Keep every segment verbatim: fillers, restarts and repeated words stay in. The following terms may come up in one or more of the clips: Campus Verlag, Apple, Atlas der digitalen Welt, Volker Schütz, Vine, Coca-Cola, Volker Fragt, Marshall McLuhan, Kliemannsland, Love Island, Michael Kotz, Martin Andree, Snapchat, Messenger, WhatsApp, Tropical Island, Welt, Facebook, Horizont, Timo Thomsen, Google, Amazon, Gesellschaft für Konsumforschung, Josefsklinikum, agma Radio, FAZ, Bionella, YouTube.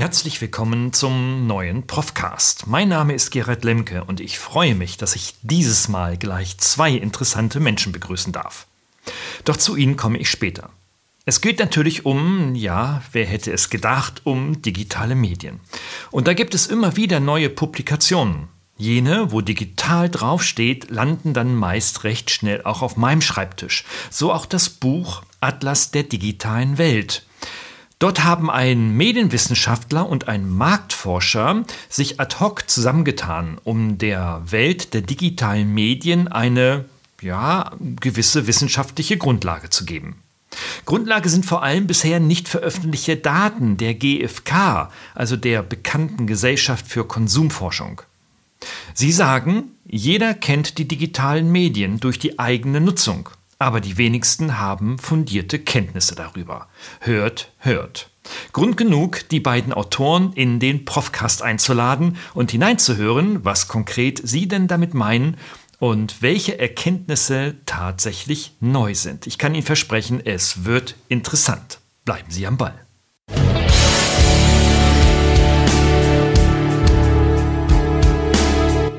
Herzlich willkommen zum neuen ProfCast. Mein Name ist Gerald Lembke und ich freue mich, dass ich dieses Mal gleich zwei interessante Menschen begrüßen darf. Doch zu ihnen komme ich später. Es geht natürlich um, ja, wer hätte es gedacht, um digitale Medien. Und da gibt es immer wieder neue Publikationen. Jene, wo digital draufsteht, landen dann meist recht schnell auch auf meinem Schreibtisch. So auch das Buch Atlas der digitalen Welt. Dort haben ein Medienwissenschaftler und ein Marktforscher sich ad hoc zusammengetan, um der Welt der digitalen Medien eine, ja, gewisse wissenschaftliche Grundlage zu geben. Grundlage sind vor allem bisher nicht veröffentlichte Daten der G f K, also der bekannten Gesellschaft für Konsumforschung. Sie sagen, jeder kennt die digitalen Medien durch die eigene Nutzung. Aber die wenigsten haben fundierte Kenntnisse darüber. Hört, hört. Grund genug, die beiden Autoren in den ProfCast einzuladen und hineinzuhören, was konkret sie denn damit meinen und welche Erkenntnisse tatsächlich neu sind. Ich kann Ihnen versprechen, es wird interessant. Bleiben Sie am Ball.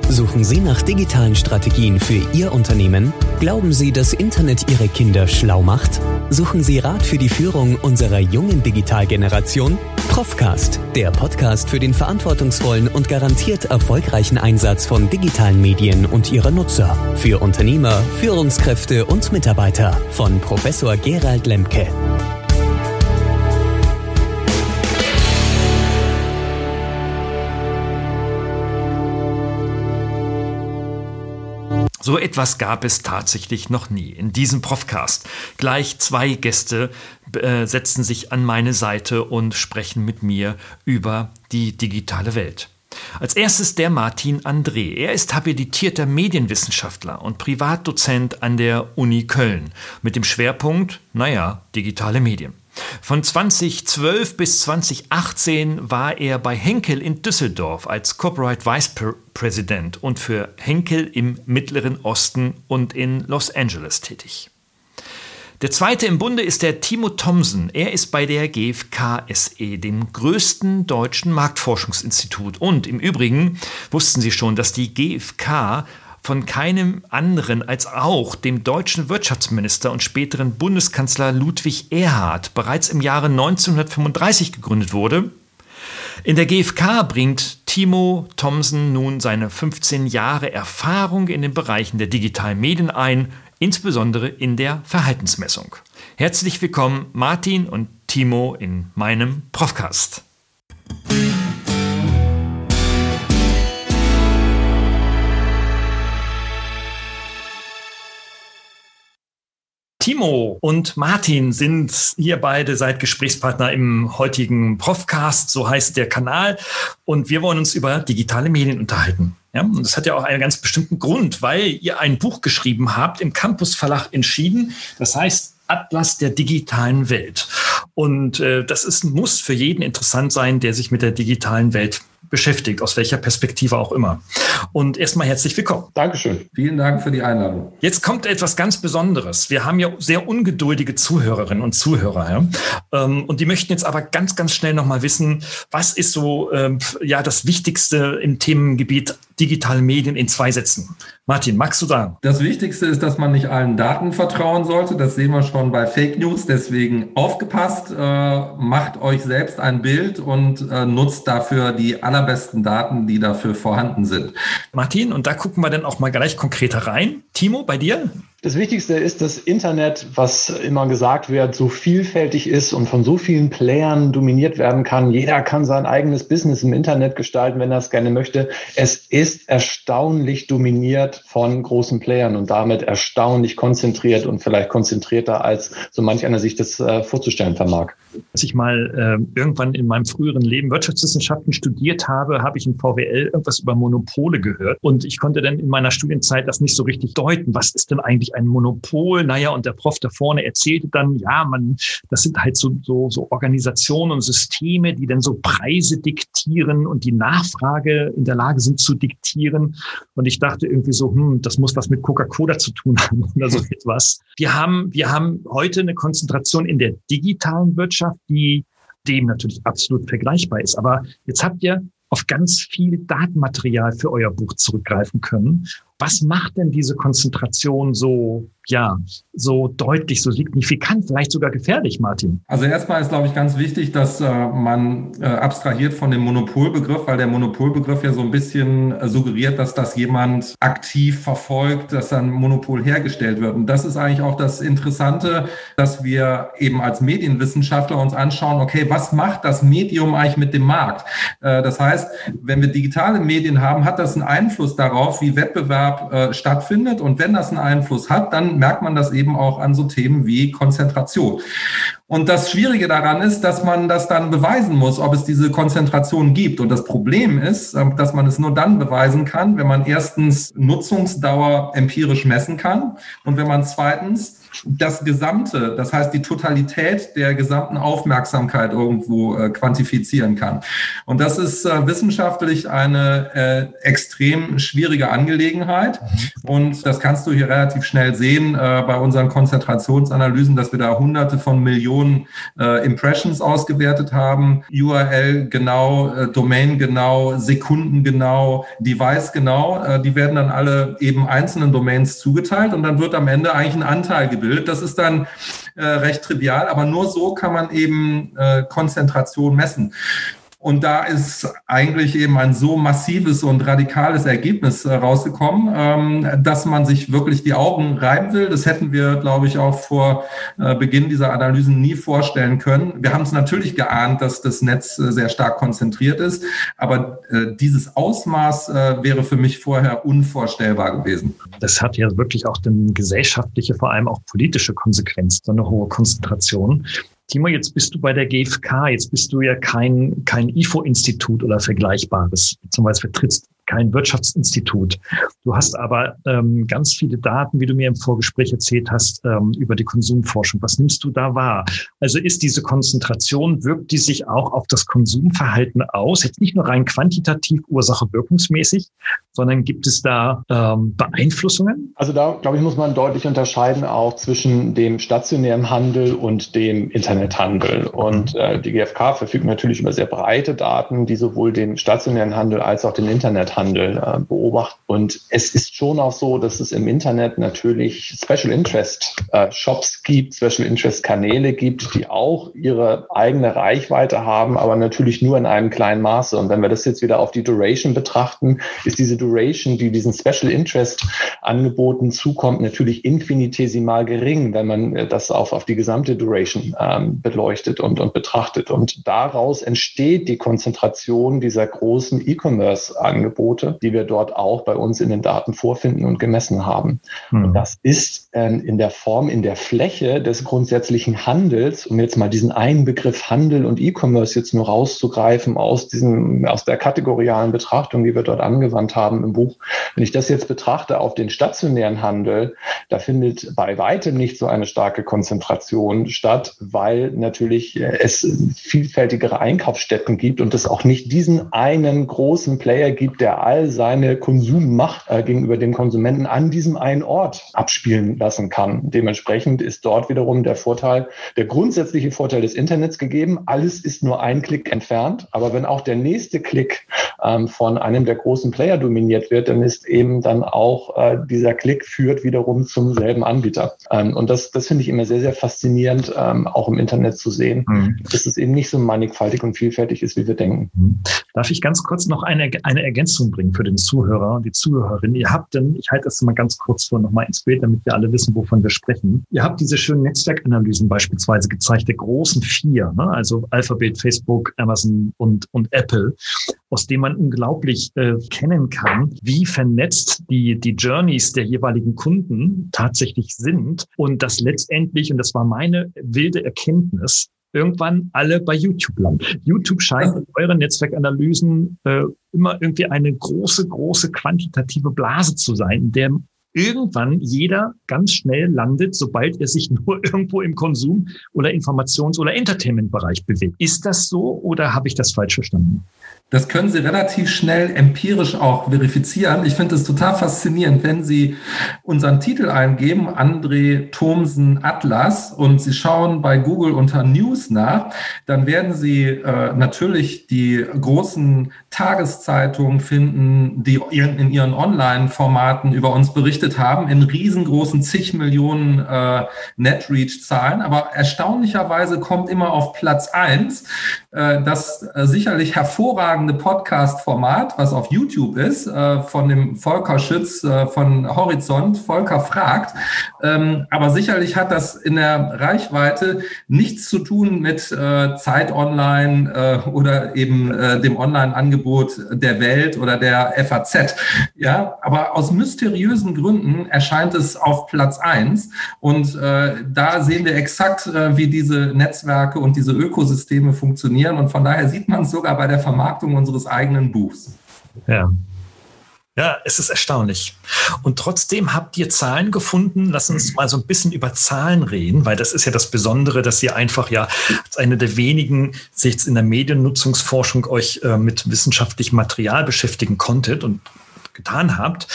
Suchen Sie nach digitalen Strategien für Ihr Unternehmen? Glauben Sie, dass Internet Ihre Kinder schlau macht? Suchen Sie Rat für die Führung unserer jungen Digitalgeneration? ProfCast, der Podcast für den verantwortungsvollen und garantiert erfolgreichen Einsatz von digitalen Medien und ihrer Nutzer. Für Unternehmer, Führungskräfte und Mitarbeiter von Professor Gerald Lembke. So etwas gab es tatsächlich noch nie in diesem ProfCast. Gleich zwei Gäste äh, setzen sich an meine Seite und sprechen mit mir über die digitale Welt. Als erstes der Martin Andree. Er ist habilitierter Medienwissenschaftler und Privatdozent an der Uni Köln mit dem Schwerpunkt, naja, digitale Medien. Von zweitausendzwölf bis zweitausendachtzehn war er bei Henkel in Düsseldorf als Corporate Vice President und für Henkel im Mittleren Osten und in Los Angeles tätig. Der zweite im Bunde ist der Timo Thomsen. Er ist bei der G f K S E, dem größten deutschen Marktforschungsinstitut. Und im Übrigen wussten Sie schon, dass die G f K von keinem anderen als auch dem deutschen Wirtschaftsminister und späteren Bundeskanzler Ludwig Erhard bereits im Jahre neunzehnhundertfünfunddreißig gegründet wurde. In der G f K bringt Timo Thomsen nun seine fünfzehn Jahre Erfahrung in den Bereichen der digitalen Medien ein, insbesondere in der Verhaltensmessung. Herzlich willkommen Martin und Timo in meinem ProfCast. Timo und Martin sind ihr beide seid Gesprächspartner im heutigen ProfCast, so heißt der Kanal. Und wir wollen uns über digitale Medien unterhalten. Ja, und das hat ja auch einen ganz bestimmten Grund, weil ihr ein Buch geschrieben habt, im Campus Verlag entschieden. Das heißt Atlas der digitalen Welt. Und äh, das ist ein Muss für jeden interessant sein, der sich mit der digitalen Welt beschäftigt, aus welcher Perspektive auch immer. Und erstmal herzlich willkommen. Dankeschön. Vielen Dank für die Einladung. Jetzt kommt etwas ganz Besonderes. Wir haben ja sehr ungeduldige Zuhörerinnen und Zuhörer. Ja? Und die möchten jetzt aber ganz, ganz schnell nochmal wissen, was ist so ja das Wichtigste im Themengebiet digitale Medien in zwei Sätzen? Martin, magst du sagen? Das Wichtigste ist, dass man nicht allen Daten vertrauen sollte. Das sehen wir schon bei Fake News. Deswegen aufgepasst, äh, macht euch selbst ein Bild und äh, nutzt dafür die allerbesten Daten, die dafür vorhanden sind. Martin, und da gucken wir dann auch mal gleich konkreter rein. Timo, bei dir? Das Wichtigste ist, das Internet, was immer gesagt wird, so vielfältig ist und von so vielen Playern dominiert werden kann. Jeder kann sein eigenes Business im Internet gestalten, wenn er es gerne möchte. Es ist erstaunlich dominiert von großen Playern und damit erstaunlich konzentriert und vielleicht konzentrierter, als so manch einer sich das äh, vorzustellen vermag. Als ich mal äh, irgendwann in meinem früheren Leben Wirtschaftswissenschaften studiert habe, habe ich in V W L irgendwas über Monopole gehört. Und ich konnte dann in meiner Studienzeit das nicht so richtig deuten. Was ist denn eigentlich ein Monopol? Naja, und der Prof da vorne erzählte dann, ja, man, das sind halt so, so, so Organisationen und Systeme, die dann so Preise diktieren und die Nachfrage in der Lage sind zu diktieren. Und ich dachte irgendwie so, hm, das muss was mit Coca-Cola zu tun haben oder so etwas. Wir haben, wir haben heute eine Konzentration in der digitalen Wirtschaft, die dem natürlich absolut vergleichbar ist. Aber jetzt habt ihr auf ganz viel Datenmaterial für euer Buch zurückgreifen können. Was macht denn diese Konzentration so, ja, so deutlich, so signifikant, vielleicht sogar gefährlich, Martin? Also erstmal ist, glaube ich, ganz wichtig, dass äh, man äh, abstrahiert von dem Monopolbegriff, weil der Monopolbegriff ja so ein bisschen äh, suggeriert, dass das jemand aktiv verfolgt, dass dann Monopol hergestellt wird. Und das ist eigentlich auch das Interessante, dass wir eben als Medienwissenschaftler uns anschauen, okay, was macht das Medium eigentlich mit dem Markt? Äh, das heißt, wenn wir digitale Medien haben, hat das einen Einfluss darauf, wie Wettbewerb äh, stattfindet. Und wenn das einen Einfluss hat, dann merkt man das eben auch an so Themen wie Konzentration. Und das Schwierige daran ist, dass man das dann beweisen muss, ob es diese Konzentration gibt. Und das Problem ist, dass man es nur dann beweisen kann, wenn man erstens Nutzungsdauer empirisch messen kann und wenn man zweitens das Gesamte, das heißt die Totalität der gesamten Aufmerksamkeit irgendwo äh, quantifizieren kann. Und das ist äh, wissenschaftlich eine äh, extrem schwierige Angelegenheit. Und das kannst du hier relativ schnell sehen äh, bei unseren Konzentrationsanalysen, dass wir da hunderte von Millionen äh, Impressions ausgewertet haben. U R L genau, äh, Domain genau, Sekunden genau, Device genau. Äh, die werden dann alle eben einzelnen Domains zugeteilt und dann wird am Ende eigentlich ein Anteil gebildet. Das ist dann äh, recht trivial, aber nur so kann man eben äh, Konzentration messen. Und da ist eigentlich eben ein so massives und radikales Ergebnis äh, rausgekommen, ähm, dass man sich wirklich die Augen reiben will. Das hätten wir, glaube ich, auch vor äh, Beginn dieser Analysen nie vorstellen können. Wir haben es natürlich geahnt, dass das Netz äh, sehr stark konzentriert ist, aber äh, dieses Ausmaß äh, wäre für mich vorher unvorstellbar gewesen. Das hat ja wirklich auch eine gesellschaftliche, vor allem auch politische Konsequenz, so eine hohe Konzentration. Timo, jetzt bist du bei der G f K, jetzt bist du ja kein kein I F O-Institut oder Vergleichbares, beziehungsweise vertrittst kein Wirtschaftsinstitut. Du hast aber ähm, ganz viele Daten, wie du mir im Vorgespräch erzählt hast, ähm, über die Konsumforschung. Was nimmst du da wahr? Also ist diese Konzentration, wirkt die sich auch auf das Konsumverhalten aus? Jetzt nicht nur rein quantitativ, ursache-wirkungsmäßig, sondern gibt es da ähm, Beeinflussungen? Also da, glaube ich, muss man deutlich unterscheiden auch zwischen dem stationären Handel und dem Internethandel. Und äh, die G f K verfügt natürlich über sehr breite Daten, die sowohl den stationären Handel als auch den Internethandel äh, beobachten. Und es ist schon auch so, dass es im Internet natürlich Special Interest äh, Shops gibt, Special Interest Kanäle gibt, die auch ihre eigene Reichweite haben, aber natürlich nur in einem kleinen Maße. Und wenn wir das jetzt wieder auf die Duration betrachten, ist diese Duration, die diesen Special Interest Angeboten zukommt, natürlich infinitesimal gering, wenn man das auf, auf die gesamte Duration ähm, beleuchtet und, und betrachtet. Und daraus entsteht die Konzentration dieser großen E-Commerce-Angebote, die wir dort auch bei uns in den Daten vorfinden und gemessen haben. Hm. Und das ist ähm, in der Form, in der Fläche des grundsätzlichen Handels, um jetzt mal diesen einen Begriff Handel und E-Commerce jetzt nur rauszugreifen aus diesem, aus der kategorialen Betrachtung, die wir dort angewandt haben im Buch. Wenn ich das jetzt betrachte auf den stationären Handel, da findet bei weitem nicht so eine starke Konzentration statt, weil natürlich es vielfältigere Einkaufsstätten gibt und es auch nicht diesen einen großen Player gibt, der all seine Konsummacht äh, gegenüber dem Konsumenten an diesem einen Ort abspielen lassen kann. Dementsprechend ist dort wiederum der Vorteil, der grundsätzliche Vorteil des Internets gegeben. Alles ist nur ein Klick entfernt, aber wenn auch der nächste Klick ähm, von einem der großen Player dominiert wird, dann ist eben dann auch äh, dieser Klick führt wiederum zum selben Anbieter. Ähm, und das, das finde ich immer sehr, sehr faszinierend, ähm, auch im Internet zu sehen, mhm. dass es eben nicht so mannigfaltig und vielfältig ist, wie wir denken. Mhm. Darf ich ganz kurz noch eine, eine Ergänzung bringen für den Zuhörer und die Zuhörerin? Ihr habt denn, ich halte das mal ganz kurz vor, nochmal ins Bild, damit wir alle wissen, wovon wir sprechen. Ihr habt diese schönen Netzwerkanalysen beispielsweise gezeigt, der großen vier, ne? Also Alphabet, Facebook, Amazon und, und Apple, aus denen man unglaublich äh, kennen kann, wie vernetzt die, die Journeys der jeweiligen Kunden tatsächlich sind und dass letztendlich, und das war meine wilde Erkenntnis, irgendwann alle bei YouTube landen. YouTube scheint in euren Netzwerkanalysen äh, immer irgendwie eine große, große quantitative Blase zu sein, in der irgendwann jeder ganz schnell landet, sobald er sich nur irgendwo im Konsum- oder Informations- oder Entertainment-Bereich bewegt. Ist das so oder habe ich das falsch verstanden? Das können Sie relativ schnell empirisch auch verifizieren. Ich finde es total faszinierend, wenn Sie unseren Titel eingeben, Andree Thomsen Atlas, und Sie schauen bei Google unter News nach, dann werden Sie äh, natürlich die großen Tageszeitungen finden, die in ihren Online-Formaten über uns berichtet haben, in riesengroßen zig Millionen äh, Net-Reach-Zahlen. Aber erstaunlicherweise kommt immer auf Platz eins äh, das äh, sicherlich hervorragend Podcast-Format, was auf YouTube ist, von dem Volker Schütz von Horizont, Volker Fragt. Aber sicherlich hat das in der Reichweite nichts zu tun mit Zeit Online oder eben dem Online-Angebot der Welt oder der F A Z. Ja, aber aus mysteriösen Gründen erscheint es auf Platz eins. Und da sehen wir exakt, wie diese Netzwerke und diese Ökosysteme funktionieren. Und von daher sieht man es sogar bei der Vermarktung unseres eigenen Buchs. Ja. Ja, es ist erstaunlich. Und trotzdem habt ihr Zahlen gefunden. Lass uns mal so ein bisschen über Zahlen reden, weil das ist ja das Besondere, dass ihr einfach ja als eine der wenigen sich in der Mediennutzungsforschung euch äh, mit wissenschaftlichem Material beschäftigen konntet und getan habt.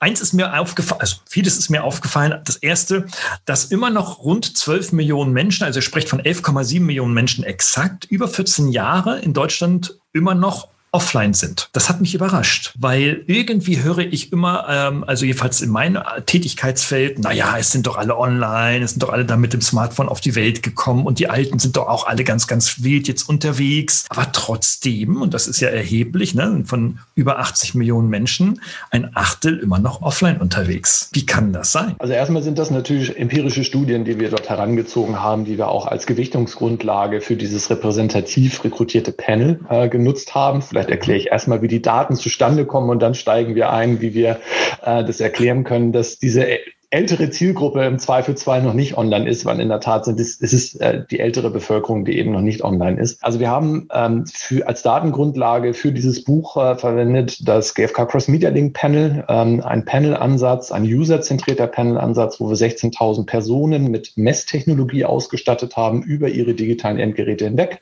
Eins ist mir aufgefallen, also vieles ist mir aufgefallen. Das erste, dass immer noch rund zwölf Millionen Menschen, also ihr spricht von elf Komma sieben Millionen Menschen exakt, über vierzehn Jahre in Deutschland immer noch offline sind. Das hat mich überrascht, weil irgendwie höre ich immer, ähm, also jedenfalls in meinem Tätigkeitsfeld, naja, es sind doch alle online, es sind doch alle da mit dem Smartphone auf die Welt gekommen und die Alten sind doch auch alle ganz, ganz wild jetzt unterwegs. Aber trotzdem, und das ist ja erheblich, ne, von über achtzig Millionen Menschen, ein Achtel immer noch offline unterwegs. Wie kann das sein? Also erstmal sind das natürlich empirische Studien, die wir dort herangezogen haben, die wir auch als Gewichtungsgrundlage für dieses repräsentativ rekrutierte Panel äh, genutzt haben. Vielleicht erkläre ich erstmal, wie die Daten zustande kommen und dann steigen wir ein, wie wir äh, das erklären können, dass diese ältere Zielgruppe im Zweifelsfall noch nicht online ist, weil in der Tat sind es, es ist äh, die ältere Bevölkerung, die eben noch nicht online ist. Also wir haben ähm, für, als Datengrundlage für dieses Buch äh, verwendet das G f K Cross Media Link Panel, ähm, ein Panel-Ansatz, ein userzentrierter Panel-Ansatz, wo wir sechzehntausend Personen mit Messtechnologie ausgestattet haben über ihre digitalen Endgeräte hinweg,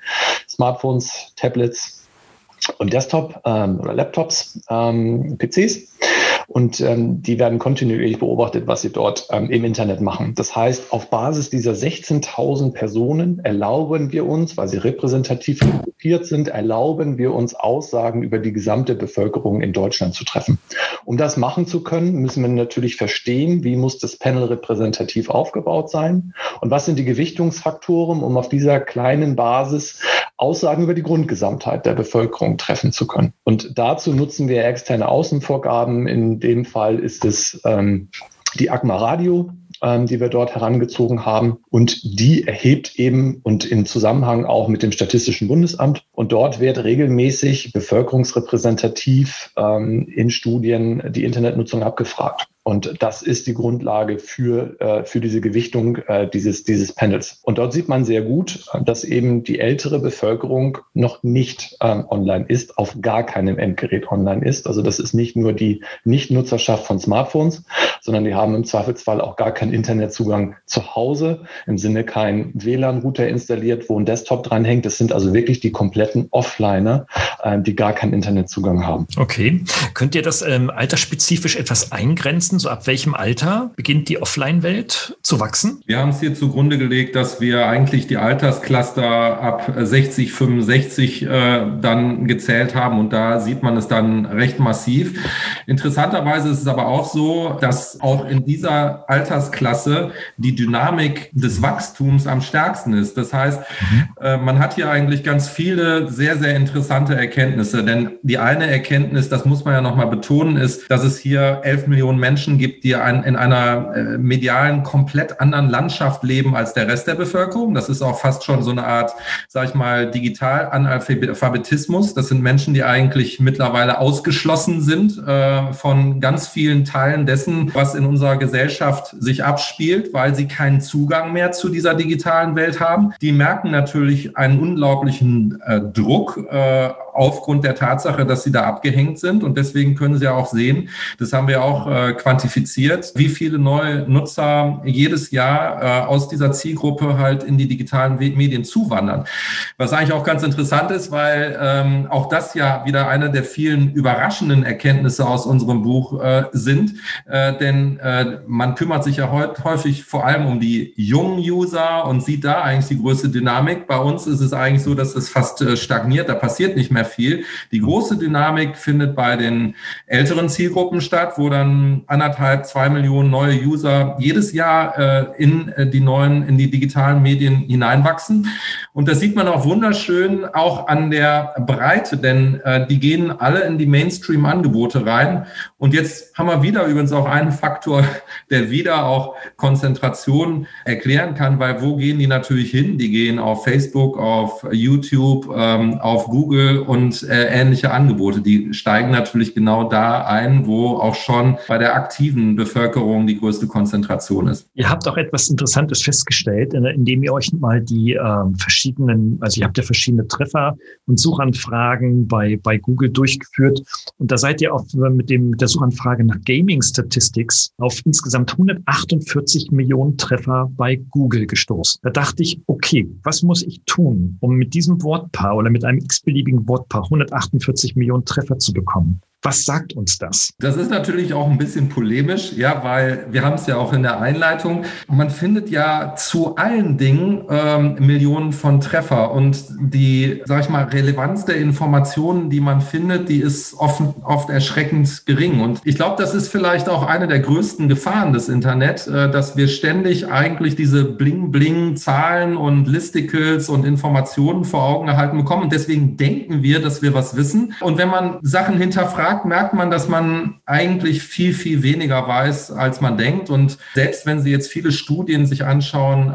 Smartphones, Tablets und Desktop ähm, oder Laptops, ähm, P Cs. Und ähm, die werden kontinuierlich beobachtet, was sie dort ähm, im Internet machen. Das heißt, auf Basis dieser sechzehntausend Personen erlauben wir uns, weil sie repräsentativ gruppiert sind, erlauben wir uns Aussagen über die gesamte Bevölkerung in Deutschland zu treffen. Um das machen zu können, müssen wir natürlich verstehen, wie muss das Panel repräsentativ aufgebaut sein und was sind die Gewichtungsfaktoren, um auf dieser kleinen Basis Aussagen über die Grundgesamtheit der Bevölkerung treffen zu können. Und dazu nutzen wir externe Außenvorgaben. In dem Fall ist es ähm, die agma Radio, ähm, die wir dort herangezogen haben. Und die erhebt eben und im Zusammenhang auch mit dem Statistischen Bundesamt. Und dort wird regelmäßig bevölkerungsrepräsentativ ähm, in Studien die Internetnutzung abgefragt. Und das ist die Grundlage für, äh, für diese Gewichtung äh, dieses, dieses Panels. Und dort sieht man sehr gut, dass eben die ältere Bevölkerung noch nicht ähm, online ist, auf gar keinem Endgerät online ist. Also das ist nicht nur die Nichtnutzerschaft von Smartphones, sondern die haben im Zweifelsfall auch gar keinen Internetzugang zu Hause, im Sinne kein W L A N-Router installiert, wo ein Desktop dranhängt. Das sind also wirklich die kompletten Offliner, äh, die gar keinen Internetzugang haben. Okay. Könnt ihr das ähm, altersspezifisch etwas eingrenzen? So ab welchem Alter beginnt die Offline-Welt zu wachsen? Wir haben es hier zugrunde gelegt, dass wir eigentlich die Alterscluster ab sechzig, fünfundsechzig äh, dann gezählt haben und da sieht man es dann recht massiv. Interessanterweise ist es aber auch so, dass auch in dieser Altersklasse die Dynamik des Wachstums am stärksten ist. Das heißt, mhm. äh, man hat hier eigentlich ganz viele sehr, sehr interessante Erkenntnisse, denn die eine Erkenntnis, das muss man ja nochmal betonen, ist, dass es hier elf Millionen Menschen gibt, die ein, in einer medialen, komplett anderen Landschaft leben als der Rest der Bevölkerung. Das ist auch fast schon so eine Art, sag ich mal, Digital-Analphabetismus. Das sind Menschen, die eigentlich mittlerweile ausgeschlossen sind äh, von ganz vielen Teilen dessen, was in unserer Gesellschaft sich abspielt, weil sie keinen Zugang mehr zu dieser digitalen Welt haben. Die merken natürlich einen unglaublichen äh, Druck äh, aufgrund der Tatsache, dass sie da abgehängt sind. Und deswegen können Sie auch sehen, das haben wir auch äh, quantifiziert, wie viele neue Nutzer jedes Jahr äh, aus dieser Zielgruppe halt in die digitalen Medien zuwandern. Was eigentlich auch ganz interessant ist, weil ähm, auch das ja wieder eine der vielen überraschenden Erkenntnisse aus unserem Buch äh, sind. Äh, denn äh, man kümmert sich ja heute häufig vor allem um die jungen User und sieht da eigentlich die größte Dynamik. Bei uns ist es eigentlich so, dass es fast äh, stagniert, da passiert nicht mehr viel. Die große Dynamik findet bei den älteren Zielgruppen statt, wo dann anderthalb, zwei Millionen neue User jedes Jahr äh, in äh, die neuen, in die digitalen Medien hineinwachsen. Und das sieht man auch wunderschön auch an der Breite, denn äh, die gehen alle in die Mainstream-Angebote rein. Und jetzt haben wir wieder übrigens auch einen Faktor, der wieder auch Konzentration erklären kann, weil wo gehen die natürlich hin? Die gehen auf Facebook, auf YouTube, ähm, auf Google und äh, ähnliche Angebote. Die steigen natürlich genau da ein, wo auch schon bei der aktiven Bevölkerung die größte Konzentration ist. Ihr habt auch etwas Interessantes festgestellt, indem ihr euch mal die ähm, verschiedenen, also ihr habt ja verschiedene Treffer und Suchanfragen bei, bei Google durchgeführt. Und da seid ihr auch mit dem mit der Suchanfrage nach Gaming Statistics auf insgesamt hundertachtundvierzig Millionen Treffer bei Google gestoßen. Da dachte ich, okay, was muss ich tun, um mit diesem Wortpaar oder mit einem x-beliebigen Wortpaar hundertachtundvierzig Millionen Treffer zu bekommen? Was sagt uns das? Das ist natürlich auch ein bisschen polemisch, ja, weil wir haben es ja auch in der Einleitung. Man findet ja zu allen Dingen ähm, Millionen von Treffer und die, sag ich mal, Relevanz der Informationen, die man findet, die ist oft, oft erschreckend gering. Und ich glaube, das ist vielleicht auch eine der größten Gefahren des Internet, äh, dass wir ständig eigentlich diese Bling-Bling-Zahlen und Listicles und Informationen vor Augen gehalten bekommen. Und deswegen denken wir, dass wir was wissen. Und wenn man Sachen hinterfragt, merkt man, dass man eigentlich viel, viel weniger weiß, als man denkt. Und selbst wenn Sie jetzt viele Studien sich anschauen,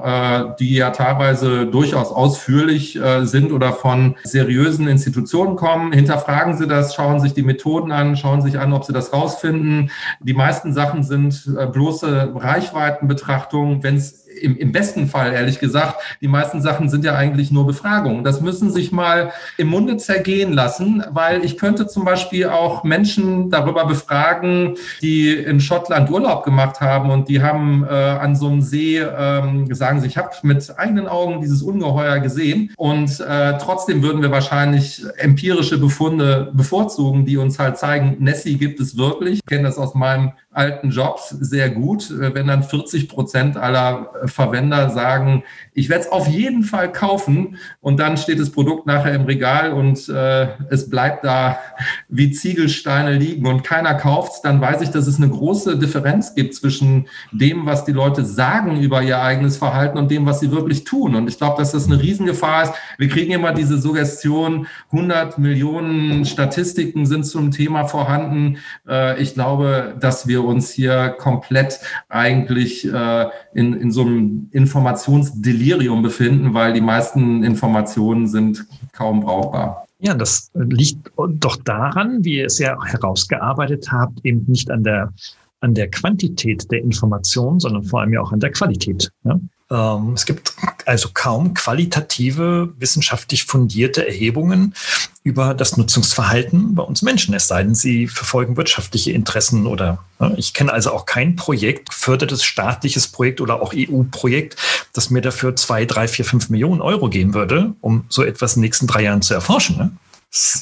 die ja teilweise durchaus ausführlich sind oder von seriösen Institutionen kommen, hinterfragen Sie das, schauen sich die Methoden an, schauen sich an, ob Sie das rausfinden. Die meisten Sachen sind bloße Reichweitenbetrachtungen, wenn es Im, im besten Fall, ehrlich gesagt, die meisten Sachen sind ja eigentlich nur Befragungen. Das müssen sich mal im Munde zergehen lassen, weil ich könnte zum Beispiel auch Menschen darüber befragen, die in Schottland Urlaub gemacht haben und die haben äh, an so einem See, äh, sagen sie, ich habe mit eigenen Augen dieses Ungeheuer gesehen und äh, trotzdem würden wir wahrscheinlich empirische Befunde bevorzugen, die uns halt zeigen, Nessie gibt es wirklich. Ich kenne das aus meinem alten Jobs sehr gut, wenn dann vierzig Prozent aller Verwender sagen, ich werde es auf jeden Fall kaufen und dann steht das Produkt nachher im Regal und äh, es bleibt da wie Ziegelsteine liegen und keiner kauft es, dann weiß ich, dass es eine große Differenz gibt zwischen dem, was die Leute sagen über ihr eigenes Verhalten und dem, was sie wirklich tun. Und ich glaube, dass das eine Riesengefahr ist. Wir kriegen immer diese Suggestion, hundert Millionen Statistiken sind zum Thema vorhanden. Äh, ich glaube, dass wir uns hier komplett eigentlich äh, in, in so einem Informationsdelirium befinden, weil die meisten Informationen sind kaum brauchbar. Ja, das liegt doch daran, wie ihr es ja herausgearbeitet habt, eben nicht an der, an der Quantität der Informationen, sondern vor allem ja auch an der Qualität. Ja? Ähm, es gibt also kaum qualitative, wissenschaftlich fundierte Erhebungen über das Nutzungsverhalten bei uns Menschen, es sei denn, sie verfolgen wirtschaftliche Interessen oder ja, ich kenne also auch kein Projekt, gefördertes staatliches Projekt oder auch E U-Projekt, das mir dafür zwei, drei, vier, fünf Millionen Euro geben würde, um so etwas in den nächsten drei Jahren zu erforschen. Ne?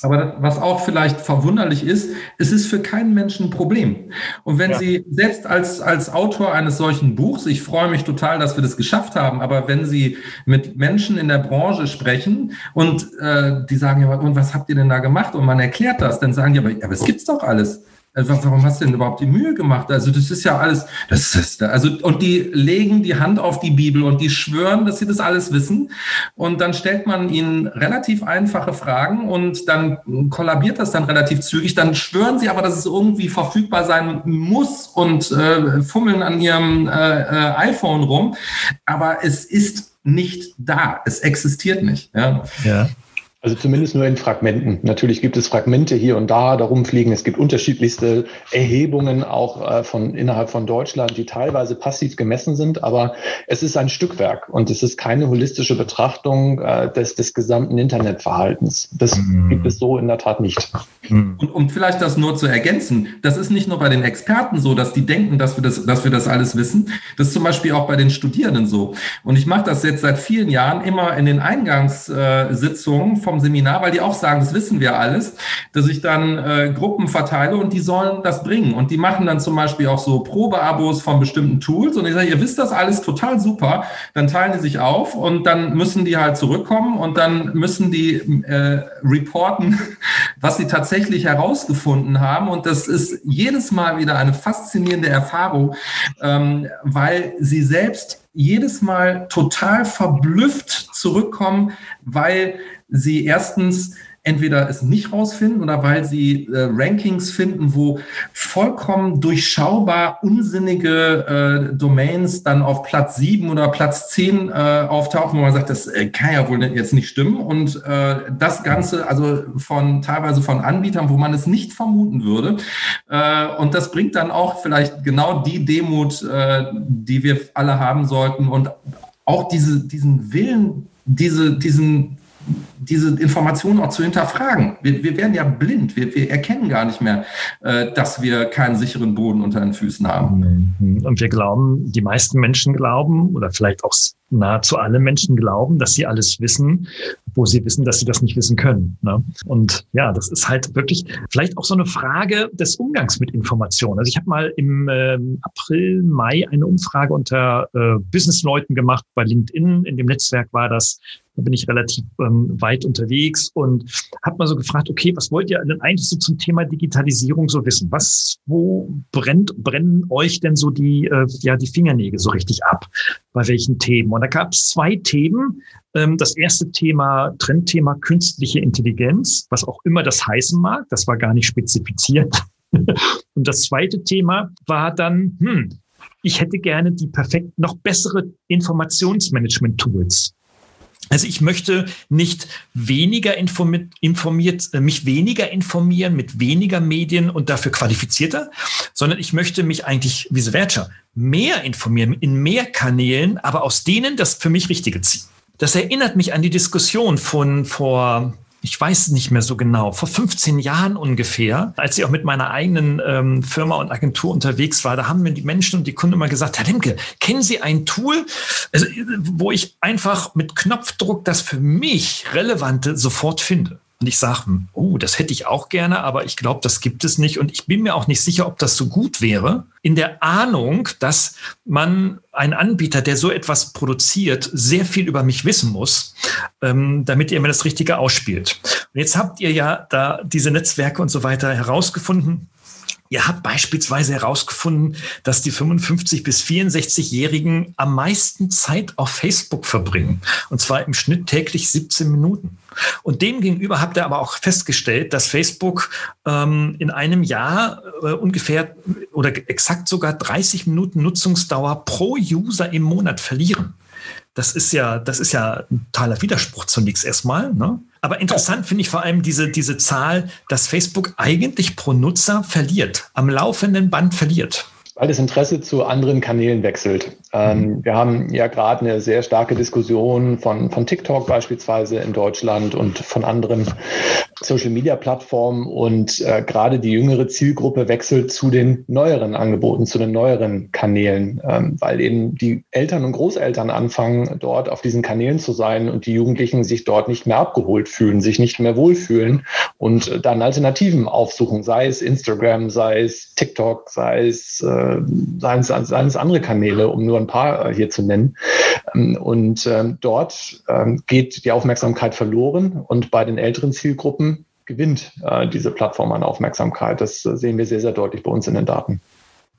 Aber was auch vielleicht verwunderlich ist, es ist für keinen Menschen ein Problem. Und wenn ja. Sie selbst als, als Autor eines solchen Buchs, ich freue mich total, dass wir das geschafft haben, aber wenn Sie mit Menschen in der Branche sprechen und äh, die sagen, ja, und was habt ihr denn da gemacht? Und man erklärt das, dann sagen die, aber, aber es gibt's doch alles. Warum hast du denn überhaupt die Mühe gemacht? Also das ist ja alles, das ist also und die legen die Hand auf die Bibel und die schwören, dass sie das alles wissen und dann stellt man ihnen relativ einfache Fragen und dann kollabiert das dann relativ zügig, dann schwören sie aber, dass es irgendwie verfügbar sein muss und äh, fummeln an ihrem äh, äh, iPhone rum, aber es ist nicht da, es existiert nicht. Ja. Ja. Also zumindest nur in Fragmenten. Natürlich gibt es Fragmente hier und da, da rumfliegen. Es gibt unterschiedlichste Erhebungen auch von innerhalb von Deutschland, die teilweise passiv gemessen sind. Aber es ist ein Stückwerk und es ist keine holistische Betrachtung des, des gesamten Internetverhaltens. Das mhm. gibt es so in der Tat nicht. Mhm. Und um vielleicht das nur zu ergänzen, das ist nicht nur bei den Experten so, dass die denken, dass wir das, dass wir das alles wissen. Das ist zum Beispiel auch bei den Studierenden so. Und ich mache das jetzt seit vielen Jahren immer in den Eingangssitzungen von vom Seminar, weil die auch sagen, das wissen wir alles, dass ich dann äh, Gruppen verteile und die sollen das bringen. Und die machen dann zum Beispiel auch so Probeabos von bestimmten Tools und ich sage, ihr wisst das alles total super, dann teilen die sich auf und dann müssen die halt zurückkommen und dann müssen die äh, reporten, was sie tatsächlich herausgefunden haben. Und das ist jedes Mal wieder eine faszinierende Erfahrung, ähm, weil sie selbst jedes Mal total verblüfft zurückkommen, weil sie erstens entweder es nicht rausfinden oder weil sie äh, Rankings finden, wo vollkommen durchschaubar unsinnige äh, Domains dann auf Platz sieben oder Platz zehn äh, auftauchen, wo man sagt, das äh, kann ja wohl jetzt nicht stimmen. Und äh, das Ganze, also von teilweise von Anbietern, wo man es nicht vermuten würde. Äh, und das bringt dann auch vielleicht genau die Demut, äh, die wir alle haben sollten und auch diese, diesen Willen, diese, diesen diese Informationen auch zu hinterfragen. Wir, wir werden ja blind, wir, wir erkennen gar nicht mehr, äh, dass wir keinen sicheren Boden unter den Füßen haben. Und wir glauben, die meisten Menschen glauben, oder vielleicht auch nahezu alle Menschen glauben, dass sie alles wissen, wo sie wissen, dass sie das nicht wissen können. Ne? Und ja, das ist halt wirklich vielleicht auch so eine Frage des Umgangs mit Informationen. Also ich habe mal im äh, April, Mai eine Umfrage unter äh, Businessleuten gemacht bei LinkedIn. In dem Netzwerk war das, da bin ich relativ ähm, weit unterwegs und habe mal so gefragt, okay, was wollt ihr denn eigentlich so zum Thema Digitalisierung so wissen? Was, wo brennt, brennen euch denn so die, äh, ja, die Fingernägel so richtig ab? Bei welchen Themen? Und da gab es zwei Themen. Das erste Thema, Trendthema künstliche Intelligenz, was auch immer das heißen mag, das war gar nicht spezifiziert. Und das zweite Thema war dann, hm, ich hätte gerne die perfekt noch bessere Informationsmanagement-Tools. Also ich möchte nicht weniger informiert, informiert, mich weniger informieren mit weniger Medien und dafür qualifizierter, sondern ich möchte mich eigentlich, wie so Wertscher, mehr informieren, in mehr Kanälen, aber aus denen das für mich Richtige ziehen. Das erinnert mich an die Diskussion von vor, ich weiß es nicht mehr so genau, vor fünfzehn Jahren ungefähr, als ich auch mit meiner eigenen ähm, Firma und Agentur unterwegs war, da haben mir die Menschen und die Kunden immer gesagt, Herr Lembke, kennen Sie ein Tool, also, wo ich einfach mit Knopfdruck das für mich Relevante sofort finde? Und ich sage, oh, das hätte ich auch gerne, aber ich glaube, das gibt es nicht. Und ich bin mir auch nicht sicher, ob das so gut wäre, in der Ahnung, dass man ein Anbieter, der so etwas produziert, sehr viel über mich wissen muss, ähm, damit ihr mir das Richtige ausspielt. Und jetzt habt ihr ja da diese Netzwerke und so weiter herausgefunden. Ihr habt beispielsweise herausgefunden, dass die fünfundfünfzig- bis vierundsechzig-Jährigen am meisten Zeit auf Facebook verbringen. Und zwar im Schnitt täglich siebzehn Minuten. Und demgegenüber habt ihr aber auch festgestellt, dass Facebook ähm, in einem Jahr äh, ungefähr oder exakt sogar dreißig Minuten Nutzungsdauer pro User im Monat verlieren. Das ist ja, das ist ja ein totaler Widerspruch zunächst erstmal, ne? Aber interessant finde ich vor allem diese, diese Zahl, dass Facebook eigentlich pro Nutzer verliert, am laufenden Band verliert. Weil das Interesse zu anderen Kanälen wechselt. Ähm, wir haben ja gerade eine sehr starke Diskussion von, von TikTok beispielsweise in Deutschland und von anderen Social-Media-Plattformen und äh, gerade die jüngere Zielgruppe wechselt zu den neueren Angeboten, zu den neueren Kanälen, ähm, weil eben die Eltern und Großeltern anfangen, dort auf diesen Kanälen zu sein und die Jugendlichen sich dort nicht mehr abgeholt fühlen, sich nicht mehr wohlfühlen und äh, dann Alternativen aufsuchen, sei es Instagram, sei es TikTok, sei es äh, Seien es, seien es andere Kanäle, um nur ein paar hier zu nennen. Und ähm, dort ähm, geht die Aufmerksamkeit verloren und bei den älteren Zielgruppen gewinnt äh, diese Plattform an Aufmerksamkeit. Das sehen wir sehr, sehr deutlich bei uns in den Daten.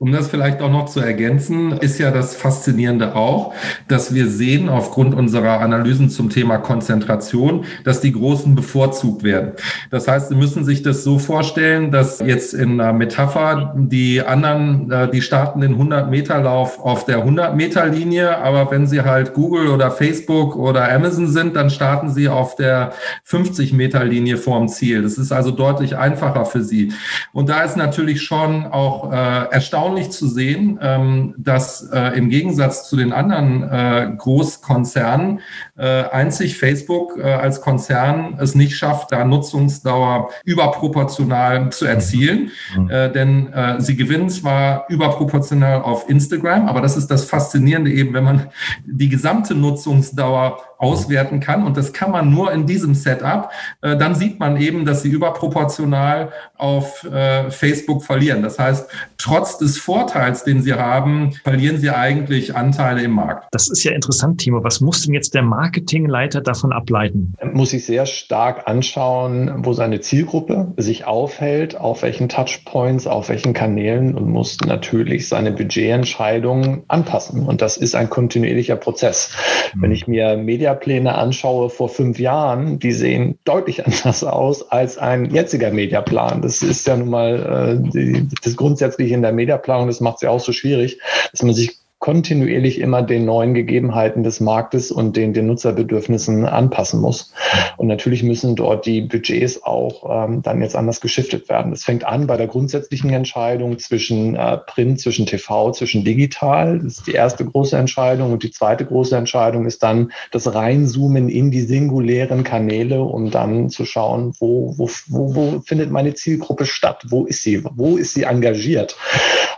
Um das vielleicht auch noch zu ergänzen, ist ja das Faszinierende auch, dass wir sehen aufgrund unserer Analysen zum Thema Konzentration, dass die Großen bevorzugt werden. Das heißt, Sie müssen sich das so vorstellen, dass jetzt in einer Metapher die anderen, die starten den hundert-Meter-Lauf auf der hundert-Meter-Linie, aber wenn Sie halt Google oder Facebook oder Amazon sind, dann starten Sie auf der fünfzig-Meter-Linie vorm Ziel. Das ist also deutlich einfacher für Sie. Und da ist natürlich schon auch äh, erstaunlich, zu sehen, dass im Gegensatz zu den anderen Großkonzernen einzig Facebook als Konzern es nicht schafft, da Nutzungsdauer überproportional zu erzielen. Mhm. Denn sie gewinnen zwar überproportional auf Instagram, aber das ist das Faszinierende eben, wenn man die gesamte Nutzungsdauer auswerten kann, und das kann man nur in diesem Setup, äh, dann sieht man eben, dass sie überproportional auf äh, Facebook verlieren. Das heißt, trotz des Vorteils, den sie haben, verlieren sie eigentlich Anteile im Markt. Das ist ja interessant, Timo. Was muss denn jetzt der Marketingleiter davon ableiten? Muss sich sehr stark anschauen, wo seine Zielgruppe sich aufhält, auf welchen Touchpoints, auf welchen Kanälen, und muss natürlich seine Budgetentscheidungen anpassen. Und das ist ein kontinuierlicher Prozess. Mhm. Wenn ich mir Media Pläne anschaue vor fünf Jahren, die sehen deutlich anders aus als ein jetziger Mediaplan. Das ist ja nun mal äh, die, das Grundsätzliche in der Mediaplanung, das macht es ja auch so schwierig, dass man sich kontinuierlich immer den neuen Gegebenheiten des Marktes und den, den Nutzerbedürfnissen anpassen muss. Und natürlich müssen dort die Budgets auch ähm, dann jetzt anders geschiftet werden. Das fängt an bei der grundsätzlichen Entscheidung zwischen äh, Print, zwischen T V, zwischen digital. Das ist die erste große Entscheidung. Und die zweite große Entscheidung ist dann das Reinzoomen in die singulären Kanäle, um dann zu schauen, wo, wo, wo, wo findet meine Zielgruppe statt? Wo ist sie? Wo ist sie engagiert?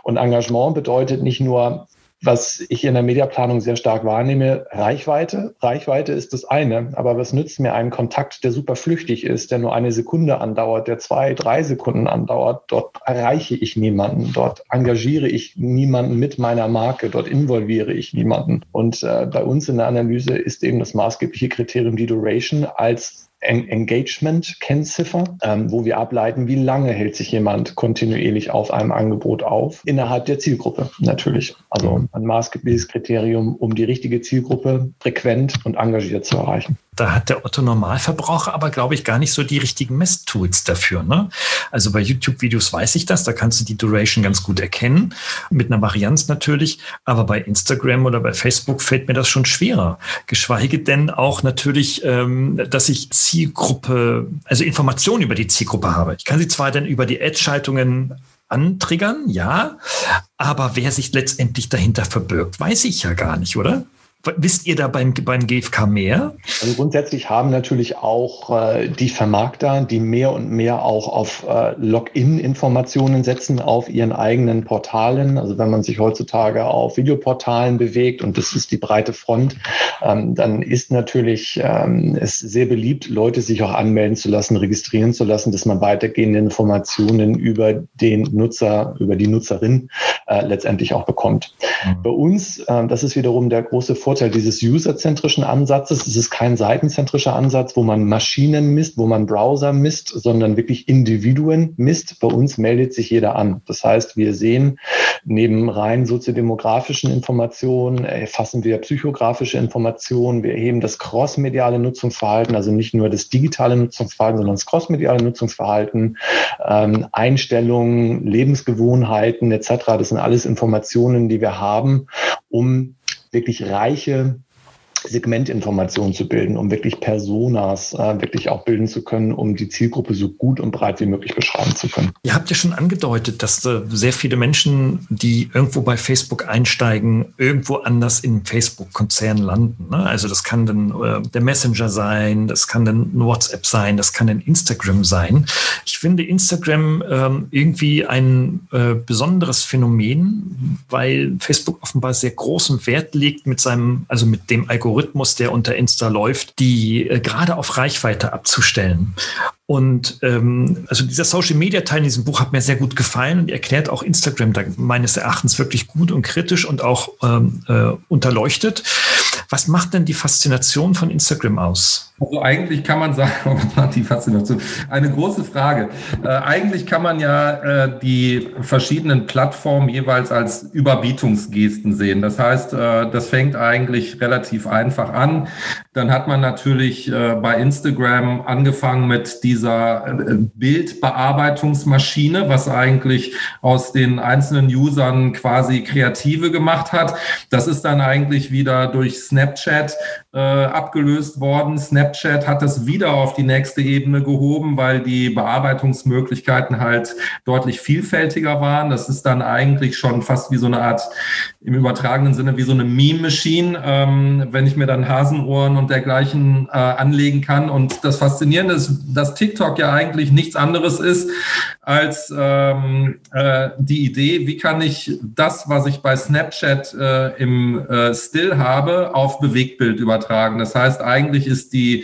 Und Engagement bedeutet nicht nur, was ich in der Mediaplanung sehr stark wahrnehme, Reichweite. Reichweite ist das eine, aber was nützt mir ein Kontakt, der super flüchtig ist, der nur eine Sekunde andauert, der zwei, drei Sekunden andauert? Dort erreiche ich niemanden, dort engagiere ich niemanden mit meiner Marke, dort involviere ich niemanden. Und äh, bei uns in der Analyse ist eben das maßgebliche Kriterium die Duration als Engagement-Kennziffer, ähm, wo wir ableiten, wie lange hält sich jemand kontinuierlich auf einem Angebot auf, innerhalb der Zielgruppe natürlich. Also ein maßgebliches Kriterium, um die richtige Zielgruppe frequent und engagiert zu erreichen. Da hat der Otto-Normalverbraucher aber, glaube ich, gar nicht so die richtigen Messtools dafür, ne? Also bei YouTube-Videos weiß ich das, da kannst du die Duration ganz gut erkennen, mit einer Varianz natürlich, aber bei Instagram oder bei Facebook fällt mir das schon schwerer. Geschweige denn auch natürlich, ähm, dass ich Zielgruppe, also Informationen über die Zielgruppe habe. Ich kann sie zwar dann über die Ad-Schaltungen antriggern, ja, aber wer sich letztendlich dahinter verbirgt, weiß ich ja gar nicht, oder? Wisst ihr da beim, beim G f K mehr? Also grundsätzlich haben natürlich auch äh, die Vermarkter, die mehr und mehr auch auf äh, Login-Informationen setzen auf ihren eigenen Portalen. Also wenn man sich heutzutage auf Videoportalen bewegt, und das ist die breite Front, ähm, dann ist natürlich ähm, es sehr beliebt, Leute sich auch anmelden zu lassen, registrieren zu lassen, dass man weitergehende Informationen über den Nutzer, über die Nutzerin äh, letztendlich auch bekommt. Mhm. Bei uns, äh, das ist wiederum der große Vorteil dieses userzentrischen Ansatzes. Es ist kein seitenzentrischer Ansatz, wo man Maschinen misst, wo man Browser misst, sondern wirklich Individuen misst. Bei uns meldet sich jeder an. Das heißt, wir sehen neben rein soziodemografischen Informationen, erfassen wir psychografische Informationen, wir erheben das crossmediale Nutzungsverhalten, also nicht nur das digitale Nutzungsverhalten, sondern das crossmediale Nutzungsverhalten, ähm, Einstellungen, Lebensgewohnheiten et cetera. Das sind alles Informationen, die wir haben, um wirklich reiche Segmentinformationen zu bilden, um wirklich Personas äh, wirklich auch bilden zu können, um die Zielgruppe so gut und breit wie möglich beschreiben zu können. Ihr habt ja schon angedeutet, dass äh, sehr viele Menschen, die irgendwo bei Facebook einsteigen, irgendwo anders im Facebook-Konzern landen, ne? Also das kann dann äh, der Messenger sein, das kann dann WhatsApp sein, das kann dann Instagram sein. Ich finde Instagram äh, irgendwie ein äh, besonderes Phänomen, weil Facebook offenbar sehr großen Wert legt mit seinem, also mit dem Algorithmus, Algorithmus, der unter Insta läuft, die äh, gerade auf Reichweite abzustellen. Und ähm, also dieser Social-Media-Teil in diesem Buch hat mir sehr gut gefallen und erklärt auch Instagram da meines Erachtens wirklich gut und kritisch und auch ähm, äh, unterleuchtet. Was macht denn die Faszination von Instagram aus? Also eigentlich kann man sagen, die Faszination, eine große Frage. Äh, eigentlich kann man ja äh, die verschiedenen Plattformen jeweils als Überbietungsgesten sehen. Das heißt, äh, das fängt eigentlich relativ einfach an. Dann hat man natürlich äh, bei Instagram angefangen mit dieser äh, Bildbearbeitungsmaschine, was eigentlich aus den einzelnen Usern quasi Kreative gemacht hat. Das ist dann eigentlich wieder durch Snapchat äh, abgelöst worden. Snapchat Snapchat hat das wieder auf die nächste Ebene gehoben, weil die Bearbeitungsmöglichkeiten halt deutlich vielfältiger waren. Das ist dann eigentlich schon fast wie so eine Art, im übertragenen Sinne, wie so eine Meme-Machine, ähm, wenn ich mir dann Hasenohren und dergleichen äh, anlegen kann. Und das Faszinierende ist, dass TikTok ja eigentlich nichts anderes ist als ähm, äh, die Idee, wie kann ich das, was ich bei Snapchat äh, im äh, Still habe, auf Bewegtbild übertragen. Das heißt, eigentlich ist die Die,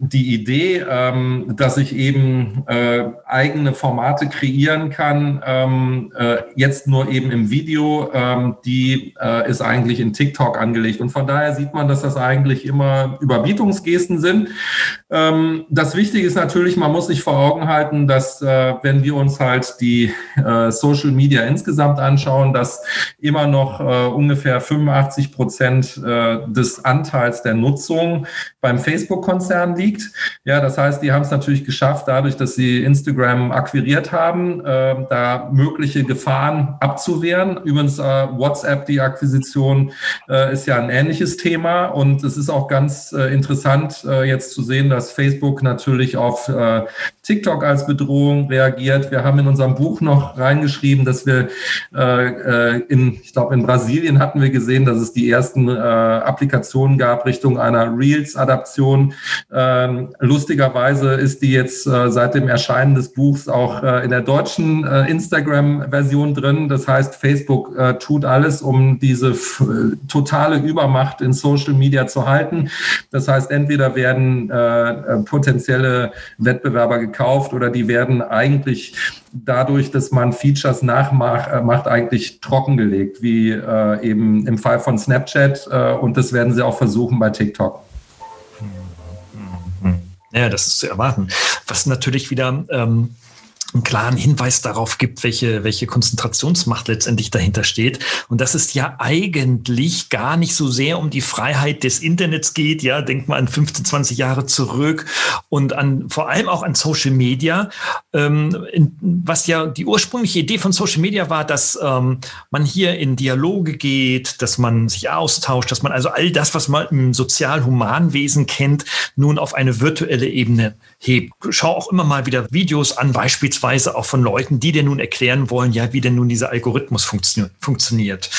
die Idee, ähm, dass ich eben äh, eigene Formate kreieren kann, ähm, äh, jetzt nur eben im Video, ähm, die äh, ist eigentlich in TikTok angelegt. Und von daher sieht man, dass das eigentlich immer Überbietungsgesten sind. Ähm, das Wichtige ist natürlich, man muss sich vor Augen halten, dass äh, wenn wir uns halt die äh, Social Media insgesamt anschauen, dass immer noch äh, ungefähr fünfundachtzig Prozent äh, des Anteils der Nutzung beim Facebook-Konzern liegt. Ja, das heißt, die haben es natürlich geschafft, dadurch, dass sie Instagram akquiriert haben, äh, da mögliche Gefahren abzuwehren. Übrigens äh, WhatsApp, die Akquisition, äh, ist ja ein ähnliches Thema, und es ist auch ganz äh, interessant äh, jetzt zu sehen, dass dass Facebook natürlich auf äh, TikTok als Bedrohung reagiert. Wir haben in unserem Buch noch reingeschrieben, dass wir, äh, in, ich glaube, in Brasilien hatten wir gesehen, dass es die ersten äh, Applikationen gab Richtung einer Reels-Adaption. Ähm, lustigerweise ist die jetzt äh, seit dem Erscheinen des Buchs auch äh, in der deutschen äh, Instagram-Version drin. Das heißt, Facebook äh, tut alles, um diese f- totale Übermacht in Social Media zu halten. Das heißt, entweder werden äh, potenzielle Wettbewerber gekauft oder die werden eigentlich dadurch, dass man Features nachmacht, eigentlich trockengelegt, wie äh, eben im Fall von Snapchat, äh, und das werden sie auch versuchen bei TikTok. Ja, das ist zu erwarten. Was natürlich wieder ähm, einen klaren Hinweis darauf gibt, welche, welche Konzentrationsmacht letztendlich dahinter steht. Und dass es ja eigentlich gar nicht so sehr um die Freiheit des Internets geht. Ja, denkt mal an fünfzehn, zwanzig Jahre zurück und an, vor allem auch an Social Media. Ähm, in, was ja die ursprüngliche Idee von Social Media war, dass ähm, man hier in Dialoge geht, dass man sich austauscht, dass man also all das, was man im Sozial-Humanwesen kennt, nun auf eine virtuelle Ebene hebt. Schau auch immer mal wieder Videos an, beispielsweise Weise auch von Leuten, die dir nun erklären wollen, ja, wie denn nun dieser Algorithmus funktio- funktioniert.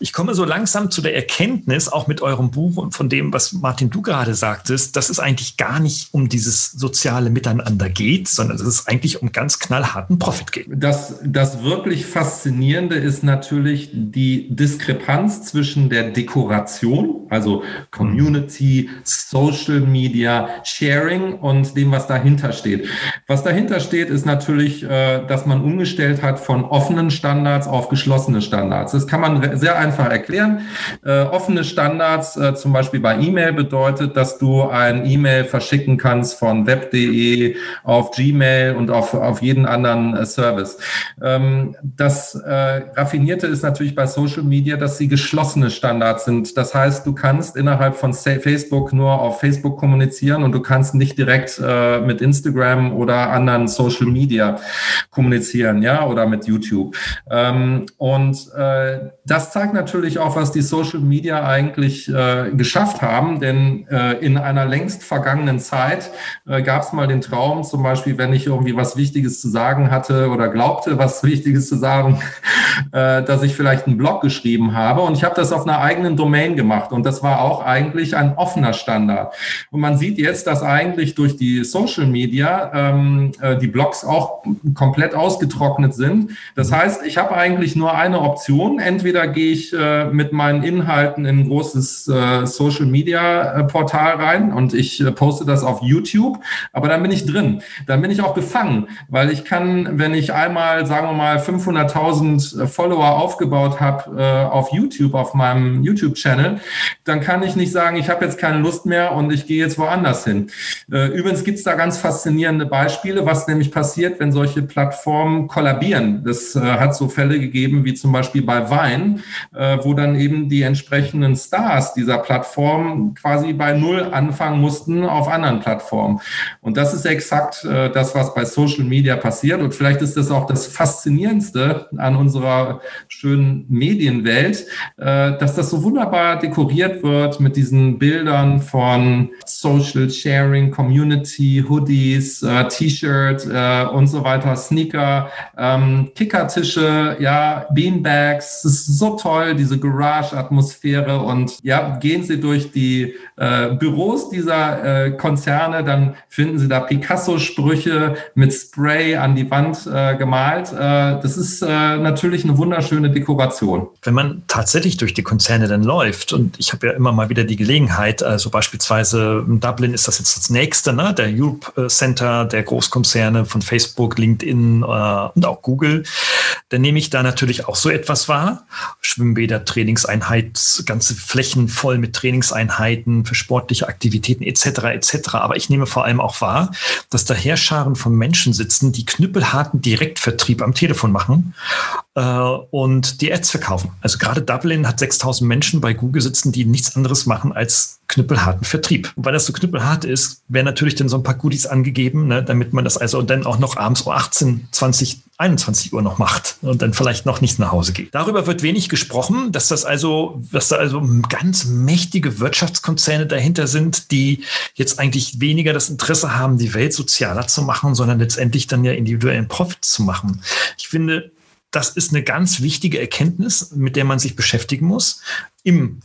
Ich komme so langsam zu der Erkenntnis, auch mit eurem Buch und von dem, was Martin, du gerade sagtest, dass es eigentlich gar nicht um dieses soziale Miteinander geht, sondern dass es eigentlich um ganz knallharten Profit geht. Das, das wirklich Faszinierende ist natürlich die Diskrepanz zwischen der Dekoration, also Community, mhm. Social Media, Sharing, und dem, was dahinter steht. Was dahinter steht, ist natürlich, dass man umgestellt hat von offenen Standards auf geschlossene Standards. Das kann man sehr einfach erklären. Äh, offene Standards, äh, zum Beispiel bei E-Mail, bedeutet, dass du ein E-Mail verschicken kannst von web punkt de auf Gmail und auf, auf jeden anderen äh, Service. Ähm, das äh, Raffinierte ist natürlich bei Social Media, dass sie geschlossene Standards sind. Das heißt, du kannst innerhalb von Facebook nur auf Facebook kommunizieren und du kannst nicht direkt äh, mit Instagram oder anderen Social Media kommunizieren, ja, oder mit YouTube. Ähm, und äh, das zeigt natürlich auch, was die Social Media eigentlich äh, geschafft haben, denn äh, in einer längst vergangenen Zeit äh, gab es mal den Traum, zum Beispiel, wenn ich irgendwie was Wichtiges zu sagen hatte oder glaubte, was Wichtiges zu sagen, äh, dass ich vielleicht einen Blog geschrieben habe, und ich habe das auf einer eigenen Domain gemacht, und das war auch eigentlich ein offener Standard. Und man sieht jetzt, dass eigentlich durch die Social Media ähm, die Blogs auch Auch komplett ausgetrocknet sind. Das heißt, ich habe eigentlich nur eine Option. Entweder gehe ich ich äh, mit meinen Inhalten in ein großes äh, Social-Media-Portal rein und ich äh, poste das auf YouTube, aber dann bin ich drin. Dann bin ich auch gefangen, weil ich kann, wenn ich einmal, sagen wir mal, fünfhunderttausend Follower aufgebaut habe äh, auf YouTube, auf meinem YouTube-Channel, dann kann ich nicht sagen, ich habe jetzt keine Lust mehr und ich gehe jetzt woanders hin. Äh, übrigens gibt es da ganz faszinierende Beispiele, was nämlich passiert, wenn solche Plattformen kollabieren. Das äh, hat so Fälle gegeben, wie zum Beispiel bei Vine, äh, wo dann eben die entsprechenden Stars dieser Plattform quasi bei Null anfangen mussten auf anderen Plattformen. Und das ist exakt äh, das, was bei Social Media passiert. Und vielleicht ist das auch das Faszinierendste an unserer schönen Medienwelt, äh, dass das so wunderbar dekoriert wird mit diesen Bildern von Social Sharing, Community, Hoodies, äh, T-Shirt äh, und so weiter, Sneaker, ähm, Kickertische, ja, Beanbags. Es ist so toll, diese Garage-Atmosphäre. Und ja, gehen Sie durch die äh, Büros dieser äh, Konzerne, dann finden Sie da Picasso-Sprüche mit Spray an die Wand äh, gemalt. Äh, das ist äh, natürlich eine wunderschöne Dekoration. Wenn man tatsächlich durch die Konzerne dann läuft, und ich habe ja immer mal wieder die Gelegenheit, also beispielsweise in Dublin ist das jetzt das nächste, ne? Der Europe Center der Großkonzerne von Facebook, LinkedIn äh, und auch Google, dann nehme ich da natürlich auch so etwas wahr. Schwimmbäder, Trainingseinheit, ganze Flächen voll mit Trainingseinheiten für sportliche Aktivitäten et cetera et cetera. Aber ich nehme vor allem auch wahr, dass da Heerscharen von Menschen sitzen, die knüppelharten Direktvertrieb am Telefon machen äh, und die Ads verkaufen. Also gerade Dublin hat sechstausend Menschen bei Google sitzen, die nichts anderes machen als knüppelharten Vertrieb. Und weil das so knüppelhart ist, werden natürlich dann so ein paar Goodies angegeben, ne, damit man das also dann auch noch abends um achtzehn, zwanzig, einundzwanzig Uhr noch macht und dann vielleicht noch nicht nach Hause geht. Darüber wird wenig gesprochen, dass das also, dass da also ganz mächtige Wirtschaftskonzerne dahinter sind, die jetzt eigentlich weniger das Interesse haben, die Welt sozialer zu machen, sondern letztendlich dann ja individuellen Profit zu machen. Ich finde, das ist eine ganz wichtige Erkenntnis, mit der man sich beschäftigen muss im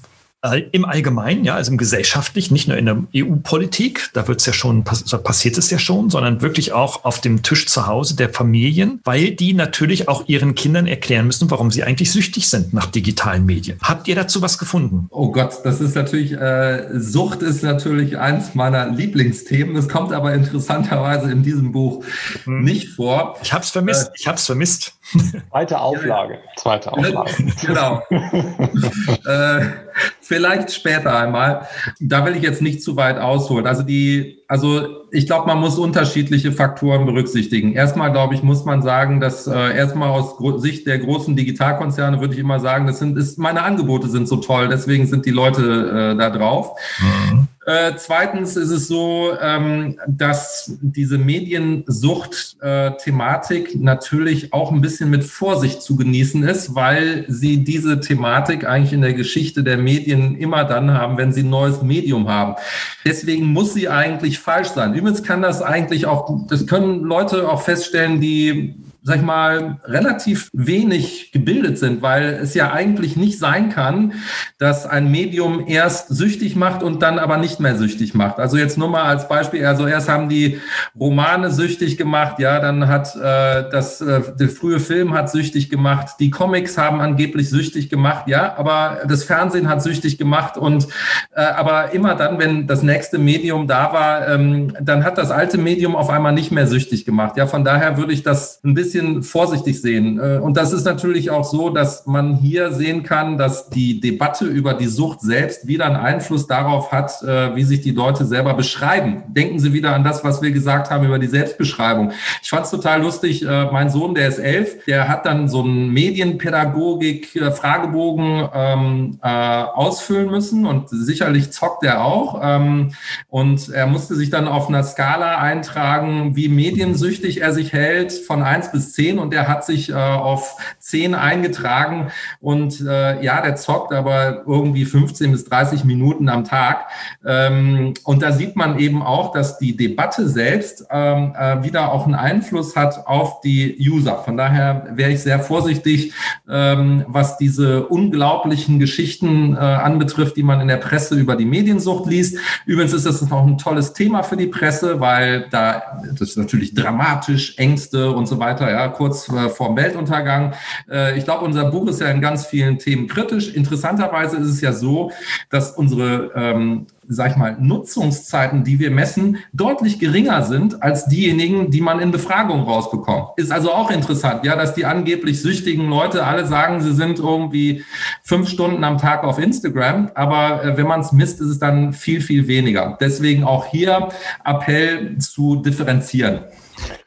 Im Allgemeinen, ja, also im Gesellschaftlichen, nicht nur in der E U-Politik, da wird's ja schon, passiert es ja schon, sondern wirklich auch auf dem Tisch zu Hause der Familien, weil die natürlich auch ihren Kindern erklären müssen, warum sie eigentlich süchtig sind nach digitalen Medien. Habt ihr dazu was gefunden? Oh Gott, das ist natürlich, äh, Sucht ist natürlich eins meiner Lieblingsthemen. Es kommt aber interessanterweise in diesem Buch mhm. nicht vor. Ich hab's vermisst, äh, ich hab's vermisst. Zweite Auflage, zweite Auflage. Genau. äh, Vielleicht später einmal. Da will ich jetzt nicht zu weit ausholen. Also die, also ich glaube, man muss unterschiedliche Faktoren berücksichtigen. Erstmal, glaube ich, muss man sagen, dass äh, erstmal aus Gro- Sicht der großen Digitalkonzerne würde ich immer sagen, das sind, ist, meine Angebote sind so toll, deswegen sind die Leute äh, da drauf. Mhm. Äh, zweitens ist es so, ähm, dass diese Mediensucht-Thematik äh, natürlich auch ein bisschen mit Vorsicht zu genießen ist, weil sie diese Thematik eigentlich in der Geschichte der Medien immer dann haben, wenn sie ein neues Medium haben. Deswegen muss sie eigentlich falsch sein. Übrigens kann das eigentlich auch, das können Leute auch feststellen, die, sag ich mal, relativ wenig gebildet sind, weil es ja eigentlich nicht sein kann, dass ein Medium erst süchtig macht und dann aber nicht mehr süchtig macht. Also jetzt nur mal als Beispiel, also erst haben die Romane süchtig gemacht, ja, dann hat äh, das, äh, der frühe Film hat süchtig gemacht, die Comics haben angeblich süchtig gemacht, ja, aber das Fernsehen hat süchtig gemacht und äh, aber immer dann, wenn das nächste Medium da war, ähm, dann hat das alte Medium auf einmal nicht mehr süchtig gemacht. Ja, von daher würde ich das ein bisschen vorsichtig sehen. Und das ist natürlich auch so, dass man hier sehen kann, dass die Debatte über die Sucht selbst wieder einen Einfluss darauf hat, wie sich die Leute selber beschreiben. Denken Sie wieder an das, was wir gesagt haben über die Selbstbeschreibung. Ich fand es total lustig, mein Sohn, der ist elf, der hat dann so einen Medienpädagogik-Fragebogen ähm, äh, ausfüllen müssen und sicherlich zockt er auch. Ähm, und er musste sich dann auf einer Skala eintragen, wie mediensüchtig er sich hält, von eins bis zehn und der hat sich äh, auf zehn eingetragen und äh, ja, der zockt aber irgendwie fünfzehn bis dreißig Minuten am Tag. Ähm, und da sieht man eben auch, dass die Debatte selbst ähm, äh, wieder auch einen Einfluss hat auf die User. Von daher wäre ich sehr vorsichtig, ähm, was diese unglaublichen Geschichten äh, anbetrifft, die man in der Presse über die Mediensucht liest. Übrigens ist das noch ein tolles Thema für die Presse, weil da das ist natürlich dramatisch, Ängste und so weiter. Ja, kurz äh, vorm Weltuntergang. Äh, ich glaube, unser Buch ist ja in ganz vielen Themen kritisch. Interessanterweise ist es ja so, dass unsere, ähm, sag ich mal, Nutzungszeiten, die wir messen, deutlich geringer sind als diejenigen, die man in Befragungen rausbekommt. Ist also auch interessant, ja, dass die angeblich süchtigen Leute alle sagen, sie sind irgendwie fünf Stunden am Tag auf Instagram. Aber äh, wenn man es misst, ist es dann viel, viel weniger. Deswegen auch hier Appell zu differenzieren.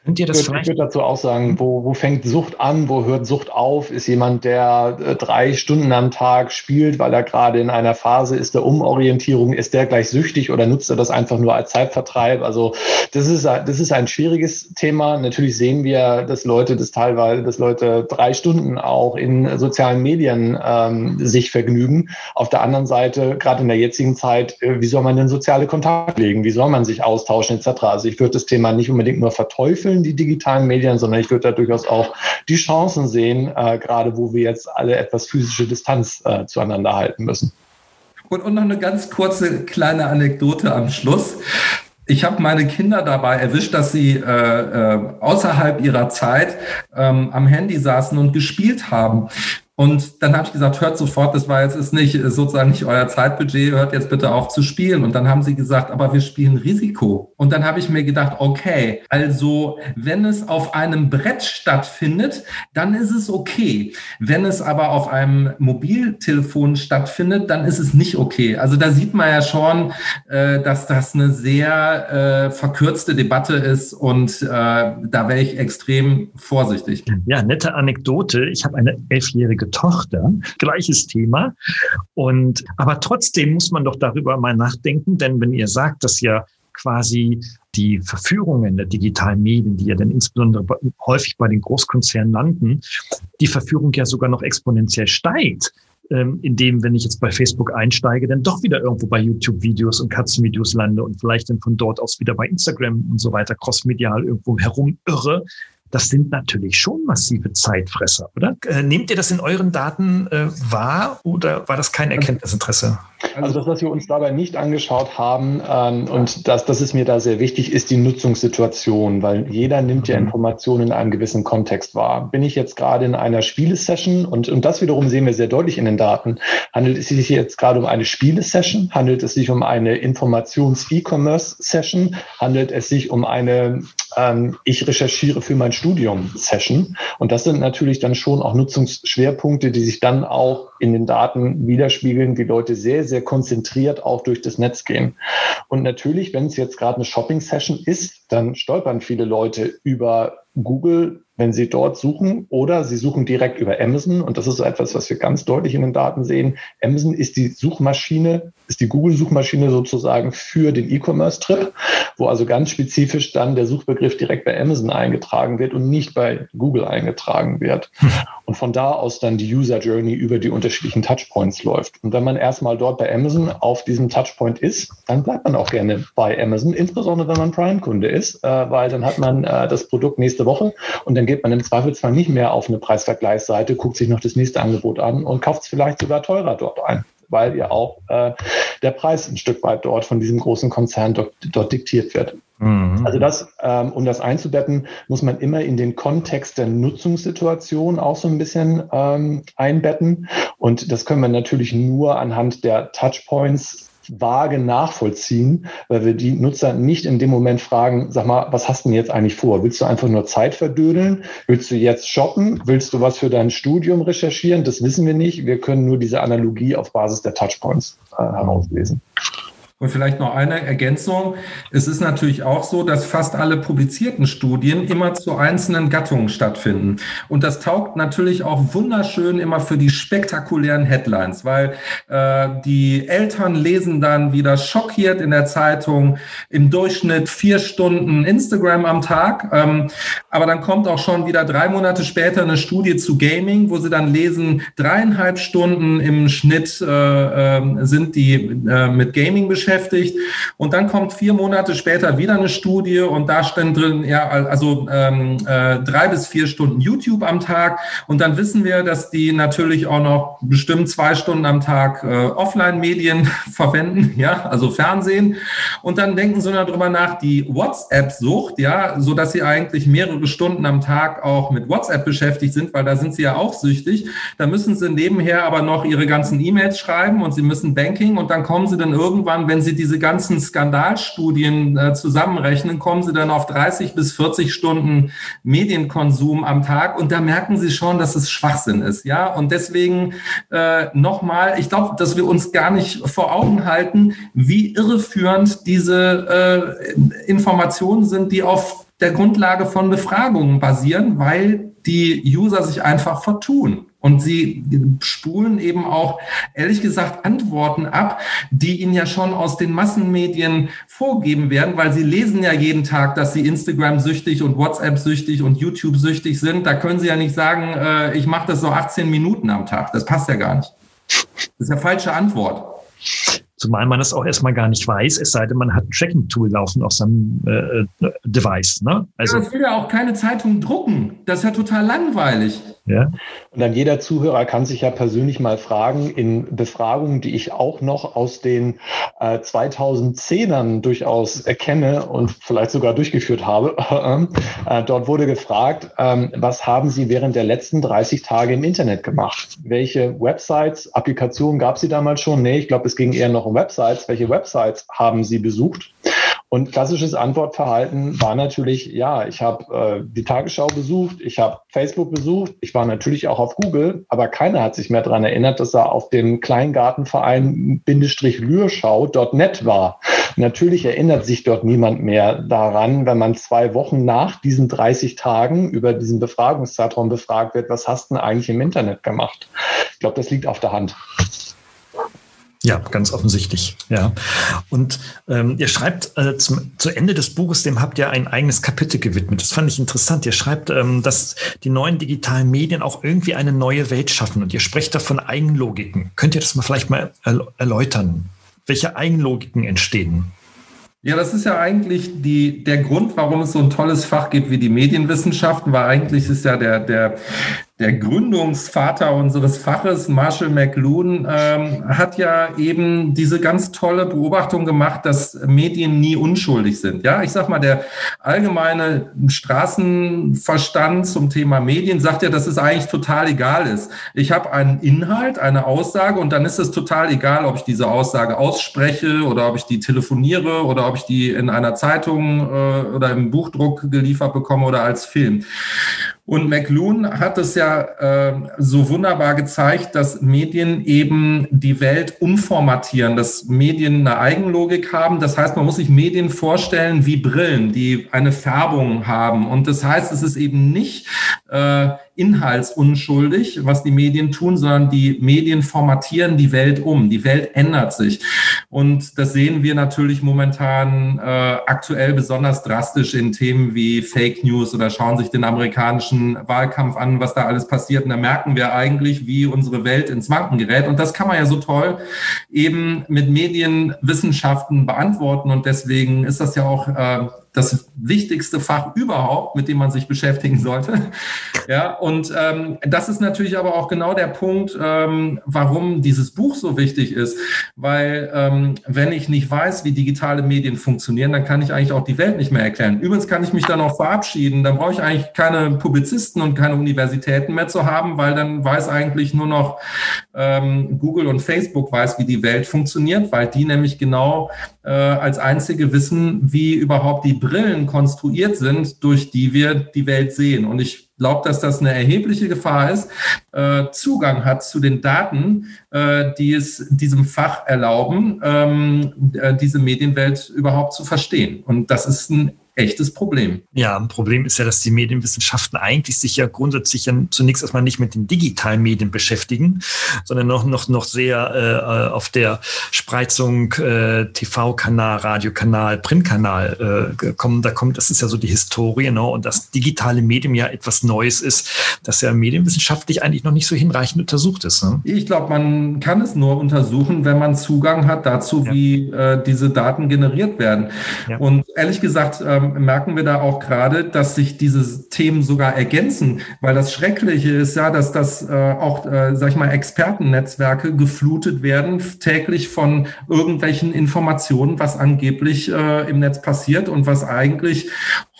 Könnt ihr das ich, würde, ich würde dazu auch sagen, wo, wo fängt Sucht an, wo hört Sucht auf? Ist jemand, der äh, drei Stunden am Tag spielt, weil er gerade in einer Phase ist der Umorientierung, ist der gleich süchtig oder nutzt er das einfach nur als Zeitvertreib? Also das ist, das ist ein schwieriges Thema. Natürlich sehen wir, dass Leute das teilweise, dass Leute drei Stunden auch in sozialen Medien ähm, sich vergnügen. Auf der anderen Seite, gerade in der jetzigen Zeit, äh, wie soll man denn soziale Kontakte legen? Wie soll man sich austauschen et cetera? Also ich würde das Thema nicht unbedingt nur verteufeln, die digitalen Medien, sondern ich würde da durchaus auch die Chancen sehen, äh, gerade wo wir jetzt alle etwas physische Distanz äh, zueinander halten müssen. Und, und noch eine ganz kurze kleine Anekdote am Schluss. Ich habe meine Kinder dabei erwischt, dass sie äh, äh, außerhalb ihrer Zeit ähm, am Handy saßen und gespielt haben. Und dann habe ich gesagt, hört sofort, das war jetzt ist nicht ist sozusagen nicht euer Zeitbudget, hört jetzt bitte auf zu spielen. Und dann haben sie gesagt, aber wir spielen Risiko. Und dann habe ich mir gedacht, okay, also wenn es auf einem Brett stattfindet, dann ist es okay. Wenn es aber auf einem Mobiltelefon stattfindet, dann ist es nicht okay. Also da sieht man ja schon, äh, dass das eine sehr äh, verkürzte Debatte ist und äh, da wäre ich extrem vorsichtig. Ja, nette Anekdote. Ich habe eine elfjährige Tochter, gleiches Thema. Und, aber trotzdem muss man doch darüber mal nachdenken, denn wenn ihr sagt, dass ja quasi die Verführungen der digitalen Medien, die ja dann insbesondere häufig bei den Großkonzernen landen, die Verführung ja sogar noch exponentiell steigt, ähm, indem, wenn ich jetzt bei Facebook einsteige, dann doch wieder irgendwo bei YouTube-Videos und Katzenvideos lande und vielleicht dann von dort aus wieder bei Instagram und so weiter crossmedial irgendwo herumirre. Das sind natürlich schon massive Zeitfresser, oder? Nehmt ihr das in euren Daten äh, wahr oder war das kein Erkenntnisinteresse? Also das, was wir uns dabei nicht angeschaut haben ähm, und das, das ist mir da sehr wichtig, ist die Nutzungssituation, weil jeder nimmt ja Informationen in einem gewissen Kontext wahr. Bin ich jetzt gerade in einer Spielesession und, und das wiederum sehen wir sehr deutlich in den Daten. Handelt es sich jetzt gerade um eine Spielesession? Handelt es sich um eine Informations-E-Commerce-Session? Handelt es sich um eine ähm, ich recherchiere für mein Studium-Session? Und das sind natürlich dann schon auch Nutzungsschwerpunkte, die sich dann auch in den Daten widerspiegeln, die Leute sehr, sehr konzentriert auch durch das Netz gehen. Und natürlich, wenn es jetzt gerade eine Shopping-Session ist, dann stolpern viele Leute über Google, wenn sie dort suchen, oder sie suchen direkt über Amazon. Und das ist etwas, was wir ganz deutlich in den Daten sehen. Amazon ist die Suchmaschine, ist die Google-Suchmaschine sozusagen für den E-Commerce-Trip, wo also ganz spezifisch dann der Suchbegriff direkt bei Amazon eingetragen wird und nicht bei Google eingetragen wird. Und von da aus dann die User-Journey über die unterschiedlichen Touchpoints läuft. Und wenn man erstmal dort bei Amazon auf diesem Touchpoint ist, dann bleibt man auch gerne bei Amazon, insbesondere wenn man Prime-Kunde ist, weil dann hat man das Produkt nächste Woche und dann geht man im Zweifelsfall nicht mehr auf eine Preisvergleichsseite, guckt sich noch das nächste Angebot an und kauft es vielleicht sogar teurer dort ein, weil ja auch äh, der Preis ein Stück weit dort von diesem großen Konzern dort, dort diktiert wird. Mhm. Also das, ähm, um das einzubetten, muss man immer in den Kontext der Nutzungssituation auch so ein bisschen ähm, einbetten. Und das können wir natürlich nur anhand der Touchpoints vage nachvollziehen, weil wir die Nutzer nicht in dem Moment fragen, sag mal, was hast du denn jetzt eigentlich vor? Willst du einfach nur Zeit verdödeln? Willst du jetzt shoppen? Willst du was für dein Studium recherchieren? Das wissen wir nicht. Wir können nur diese Analogie auf Basis der Touchpoints äh, herauslesen. Und vielleicht noch eine Ergänzung. Es ist natürlich auch so, dass fast alle publizierten Studien immer zu einzelnen Gattungen stattfinden. Und das taugt natürlich auch wunderschön immer für die spektakulären Headlines, weil äh, die Eltern lesen dann wieder schockiert in der Zeitung im Durchschnitt vier Stunden Instagram am Tag. Ähm, aber dann kommt auch schon wieder drei Monate später eine Studie zu Gaming, wo sie dann lesen, dreieinhalb Stunden im Schnitt äh, äh, sind die äh, mit Gaming beschäftigt. beschäftigt. Und dann kommt vier Monate später wieder eine Studie und da stand drin, ja, also ähm, äh, drei bis vier Stunden YouTube am Tag. Und dann wissen wir, dass die natürlich auch noch bestimmt zwei Stunden am Tag äh, Offline-Medien verwenden, ja, also Fernsehen. Und dann denken sie darüber nach, die WhatsApp-Sucht, ja, so dass sie eigentlich mehrere Stunden am Tag auch mit WhatsApp beschäftigt sind, weil da sind sie ja auch süchtig. Da müssen sie nebenher aber noch ihre ganzen E-Mails schreiben und sie müssen Banking und dann kommen sie dann irgendwann, wenn sie diese ganzen Skandalstudien äh, zusammenrechnen, kommen sie dann auf dreißig bis vierzig Stunden Medienkonsum am Tag und da merken sie schon, dass es Schwachsinn ist, ja, und deswegen äh, nochmal, ich glaube, dass wir uns gar nicht vor Augen halten, wie irreführend diese äh, Informationen sind, die auf der Grundlage von Befragungen basieren, weil die User sich einfach vertun. Und sie spulen eben auch, ehrlich gesagt, Antworten ab, die ihnen ja schon aus den Massenmedien vorgegeben werden, weil sie lesen ja jeden Tag, dass sie Instagram-süchtig und WhatsApp-süchtig und YouTube-süchtig sind. Da können sie ja nicht sagen, äh, ich mache das so achtzehn Minuten am Tag. Das passt ja gar nicht. Das ist ja falsche Antwort. Zumal man das auch erstmal gar nicht weiß, es sei denn, man hat ein Tracking-Tool laufen auf seinem äh, Device. Ne? Also, ja, das will ja auch keine Zeitung drucken. Das ist ja total langweilig. Ja. Und dann jeder Zuhörer kann sich ja persönlich mal fragen, in Befragungen, die ich auch noch aus den äh, zweitausendzehn durchaus erkenne und vielleicht sogar durchgeführt habe, äh, dort wurde gefragt, äh, was haben Sie während der letzten dreißig Tage im Internet gemacht? Welche Websites, Applikationen gab es Sie damals schon? Nee, ich glaube, es ging eher noch um Websites. Welche Websites haben Sie besucht? Und klassisches Antwortverhalten war natürlich, ja, ich habe äh, die Tagesschau besucht, ich habe Facebook besucht, ich war natürlich auch auf Google, aber keiner hat sich mehr daran erinnert, dass er auf dem Kleingartenverein Lürschau Punkt net war. Natürlich erinnert sich dort niemand mehr daran, wenn man zwei Wochen nach diesen dreißig Tagen über diesen Befragungszeitraum befragt wird, was hast du denn eigentlich im Internet gemacht? Ich glaube, das liegt auf der Hand. Ja, ganz offensichtlich. Ja. Und ähm, ihr schreibt äh, zum, zu Ende des Buches, dem habt ihr ein eigenes Kapitel gewidmet. Das fand ich interessant. Ihr schreibt, ähm, dass die neuen digitalen Medien auch irgendwie eine neue Welt schaffen. Und ihr sprecht da von Eigenlogiken. Könnt ihr das mal vielleicht mal erläutern? Welche Eigenlogiken entstehen? Ja, das ist ja eigentlich die, der Grund, warum es so ein tolles Fach gibt wie die Medienwissenschaften, weil eigentlich ist ja der, der, der Gründungsvater unseres Faches, Marshall McLuhan, ähm, hat ja eben diese ganz tolle Beobachtung gemacht, dass Medien nie unschuldig sind. Ja, ich sag mal, der allgemeine Straßenverstand zum Thema Medien sagt ja, dass es eigentlich total egal ist. Ich habe einen Inhalt, eine Aussage und dann ist es total egal, ob ich diese Aussage ausspreche oder ob ich die telefoniere oder ob ich die in einer Zeitung äh, oder im Buchdruck geliefert bekomme oder als Film. Und McLuhan hat es ja äh, so wunderbar gezeigt, dass Medien eben die Welt umformatieren, dass Medien eine Eigenlogik haben. Das heißt, man muss sich Medien vorstellen wie Brillen, die eine Färbung haben. Und das heißt, es ist eben nicht äh, inhaltsunschuldig, was die Medien tun, sondern die Medien formatieren die Welt um. Die Welt ändert sich. Und das sehen wir natürlich momentan äh, aktuell besonders drastisch in Themen wie Fake News oder schauen sich den amerikanischen Wahlkampf an, was da alles passiert. Und da merken wir eigentlich, wie unsere Welt ins Wanken gerät. Und das kann man ja so toll eben mit Medienwissenschaften beantworten. Und deswegen ist das ja auch äh, das wichtigste Fach überhaupt, mit dem man sich beschäftigen sollte. Ja, und ähm, das ist natürlich aber auch genau der Punkt, ähm, warum dieses Buch so wichtig ist. Weil ähm, wenn ich nicht weiß, wie digitale Medien funktionieren, dann kann ich eigentlich auch die Welt nicht mehr erklären. Übrigens kann ich mich dann auch verabschieden. Dann brauche ich eigentlich keine Publizisten und keine Universitäten mehr zu haben, weil dann weiß eigentlich nur noch ähm, Google und Facebook weiß, wie die Welt funktioniert, weil die nämlich genau äh, als einzige wissen, wie überhaupt die Brillen konstruiert sind, durch die wir die Welt sehen. Und ich glaube, dass das eine erhebliche Gefahr ist, äh, Zugang hat zu den Daten, äh, die es diesem Fach erlauben, ähm, diese Medienwelt überhaupt zu verstehen. Und das ist ein echtes Problem. Ja, ein Problem ist ja, dass die Medienwissenschaften eigentlich sich ja grundsätzlich ja zunächst erstmal nicht mit den digitalen Medien beschäftigen, sondern noch, noch, noch sehr äh, auf der Spreizung äh, T V-Kanal, Radiokanal, Printkanal äh, kommen. Da kommt, das ist ja so die Historie, ne? Und das digitale Medium ja etwas Neues ist, das ja medienwissenschaftlich eigentlich noch nicht so hinreichend untersucht ist. Ne? Ich glaube, man kann es nur untersuchen, wenn man Zugang hat dazu, ja. wie äh, diese Daten generiert werden. Ja. Und ehrlich gesagt, ähm, merken wir da auch gerade, dass sich diese Themen sogar ergänzen, weil das Schreckliche ist ja, dass das äh, auch, äh, sag ich mal, Expertennetzwerke geflutet werden, täglich von irgendwelchen Informationen, was angeblich äh, im Netz passiert und was eigentlich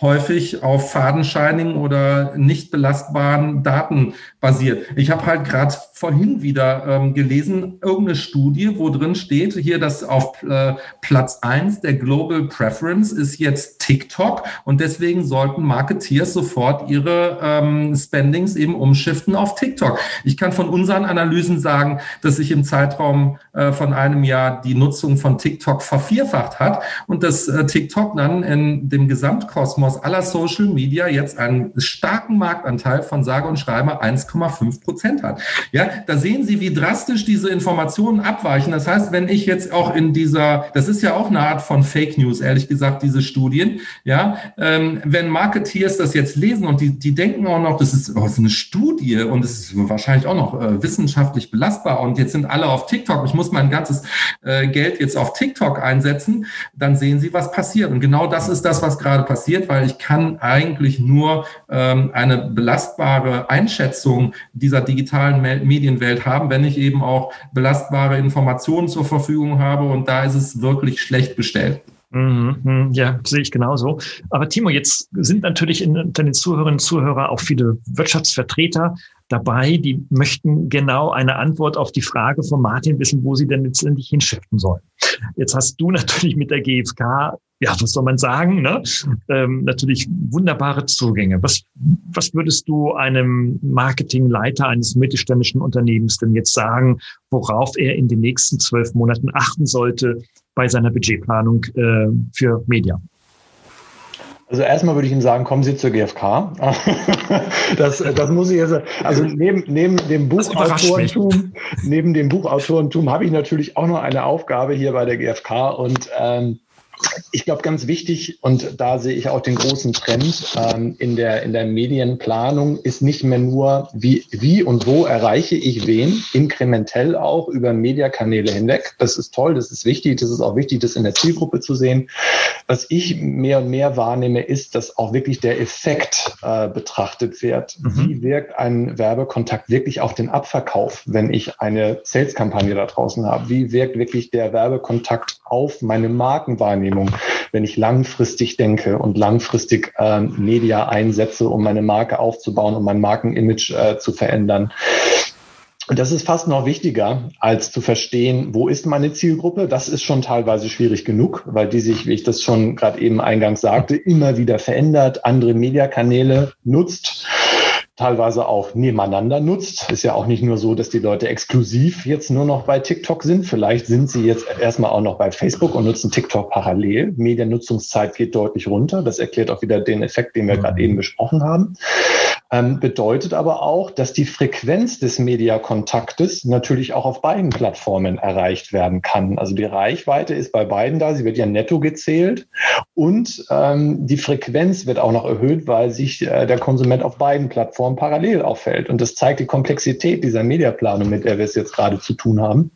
häufig auf fadenscheinigen oder nicht belastbaren Daten basiert. Ich habe halt gerade vorhin wieder ähm, gelesen, irgendeine Studie, wo drin steht, hier, dass auf äh, Platz eins der Global Preference ist jetzt TikTok und deswegen sollten Marketeers sofort ihre ähm, Spendings eben umschiften auf TikTok. Ich kann von unseren Analysen sagen, dass sich im Zeitraum äh, von einem Jahr die Nutzung von TikTok vervierfacht hat und dass äh, TikTok dann in dem Gesamtkosmos aller Social Media jetzt einen starken Marktanteil von sage und schreibe eins Komma fünf Prozent hat. Ja, da sehen Sie, wie drastisch diese Informationen abweichen. Das heißt, wenn ich jetzt auch in dieser, das ist ja auch eine Art von Fake News, ehrlich gesagt, diese Studien, ja, ähm, wenn Marketeers das jetzt lesen und die, die denken auch noch, das ist, oh, das ist eine Studie und es ist wahrscheinlich auch noch äh, wissenschaftlich belastbar und jetzt sind alle auf TikTok, ich muss mein ganzes äh, Geld jetzt auf TikTok einsetzen, dann sehen Sie, was passiert. Und genau das ist das, was gerade passiert, weil ich kann eigentlich nur ähm, eine belastbare Einschätzung dieser digitalen Me- Medienwelt haben, wenn ich eben auch belastbare Informationen zur Verfügung habe. Und da ist es wirklich schlecht bestellt. Ja, sehe ich genauso. Aber Timo, jetzt sind natürlich unter den Zuhörerinnen und Zuhörern auch viele Wirtschaftsvertreter dabei, die möchten genau eine Antwort auf die Frage von Martin wissen, wo sie denn letztendlich hinschiften sollen. Jetzt hast du natürlich mit der G f K, ja, was soll man sagen, ne? Ähm, natürlich wunderbare Zugänge. Was, was würdest du einem Marketingleiter eines mittelständischen Unternehmens denn jetzt sagen, worauf er in den nächsten zwölf Monaten achten sollte bei seiner Budgetplanung äh, für Media? Also erstmal würde ich ihm sagen, kommen Sie zur G f K. Das, das muss ich jetzt, also neben, neben dem Buchautorentum, neben dem Buchautorentum habe ich natürlich auch noch eine Aufgabe hier bei der G f K und, ähm, ich glaube, ganz wichtig, und da sehe ich auch den großen Trend ähm, in der in der Medienplanung, ist nicht mehr nur, wie wie und wo erreiche ich wen, inkrementell auch über Mediakanäle hinweg. Das ist toll, das ist wichtig, das ist auch wichtig, das in der Zielgruppe zu sehen. Was ich mehr und mehr wahrnehme, ist, dass auch wirklich der Effekt äh, betrachtet wird. Mhm. Wie wirkt ein Werbekontakt wirklich auf den Abverkauf, wenn ich eine Sales-Kampagne da draußen habe? Wie wirkt wirklich der Werbekontakt auf meine Markenwahrnehmung, wenn ich langfristig denke und langfristig äh, Media einsetze, um meine Marke aufzubauen, um mein Markenimage äh, zu verändern? Und das ist fast noch wichtiger, als zu verstehen, wo ist meine Zielgruppe. Das ist schon teilweise schwierig genug, weil die sich, wie ich das schon gerade eben eingangs sagte, immer wieder verändert, andere Mediakanäle nutzt, teilweise auch nebeneinander nutzt. Ist ja auch nicht nur so, dass die Leute exklusiv jetzt nur noch bei TikTok sind. Vielleicht sind sie jetzt erstmal auch noch bei Facebook und nutzen TikTok parallel. Mediennutzungszeit geht deutlich runter. Das erklärt auch wieder den Effekt, den wir gerade eben besprochen haben. Ähm, bedeutet aber auch, dass die Frequenz des Mediakontaktes natürlich auch auf beiden Plattformen erreicht werden kann. Also die Reichweite ist bei beiden da. Sie wird ja netto gezählt. Und ähm, die Frequenz wird auch noch erhöht, weil sich äh, der Konsument auf beiden Plattformen parallel auffällt. Und das zeigt die Komplexität dieser Mediaplanung, mit der wir es jetzt gerade zu tun haben.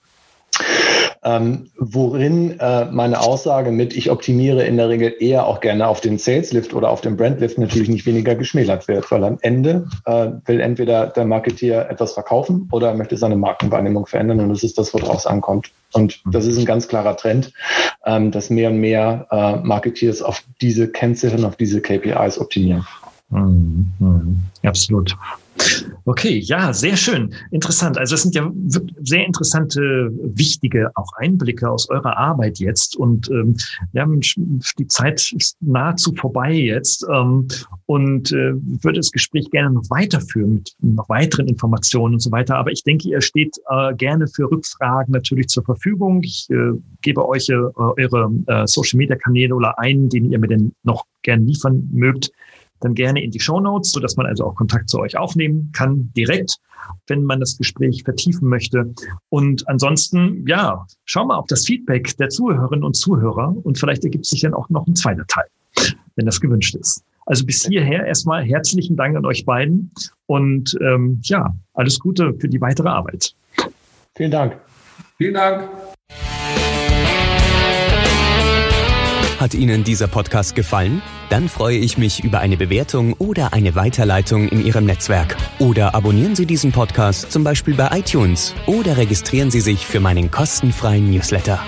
Ähm, worin äh, meine Aussage mit, ich optimiere in der Regel eher auch gerne auf den Sales-Lift oder auf den Brand-Lift natürlich nicht weniger geschmälert wird, weil am Ende äh, will entweder der Marketeer etwas verkaufen oder er möchte seine Markenwahrnehmung verändern und das ist das, worauf es ankommt. Und das ist ein ganz klarer Trend, ähm, dass mehr und mehr äh, Marketeers auf diese Kennziffern, auf diese K P Is optimieren. Mhm, absolut. Okay, ja, sehr schön. Interessant. Also es sind ja sehr interessante, wichtige auch Einblicke aus eurer Arbeit jetzt. Und ähm, ja, die Zeit ist nahezu vorbei jetzt. Ähm, und äh, würde das Gespräch gerne noch weiterführen mit noch weiteren Informationen und so weiter. Aber ich denke, ihr steht äh, gerne für Rückfragen natürlich zur Verfügung. Ich äh, gebe euch äh, eure äh, Social-Media-Kanäle oder einen, den ihr mir denn noch gerne liefern mögt, dann gerne in die Shownotes, sodass man also auch Kontakt zu euch aufnehmen kann, direkt, wenn man das Gespräch vertiefen möchte. Und ansonsten, ja, schau mal auf das Feedback der Zuhörerinnen und Zuhörer und vielleicht ergibt sich dann auch noch ein zweiter Teil, wenn das gewünscht ist. Also bis hierher erstmal herzlichen Dank an euch beiden und ähm, ja, alles Gute für die weitere Arbeit. Vielen Dank. Vielen Dank. Hat Ihnen dieser Podcast gefallen? Dann freue ich mich über eine Bewertung oder eine Weiterleitung in Ihrem Netzwerk. Oder abonnieren Sie diesen Podcast zum Beispiel bei iTunes oder registrieren Sie sich für meinen kostenfreien Newsletter.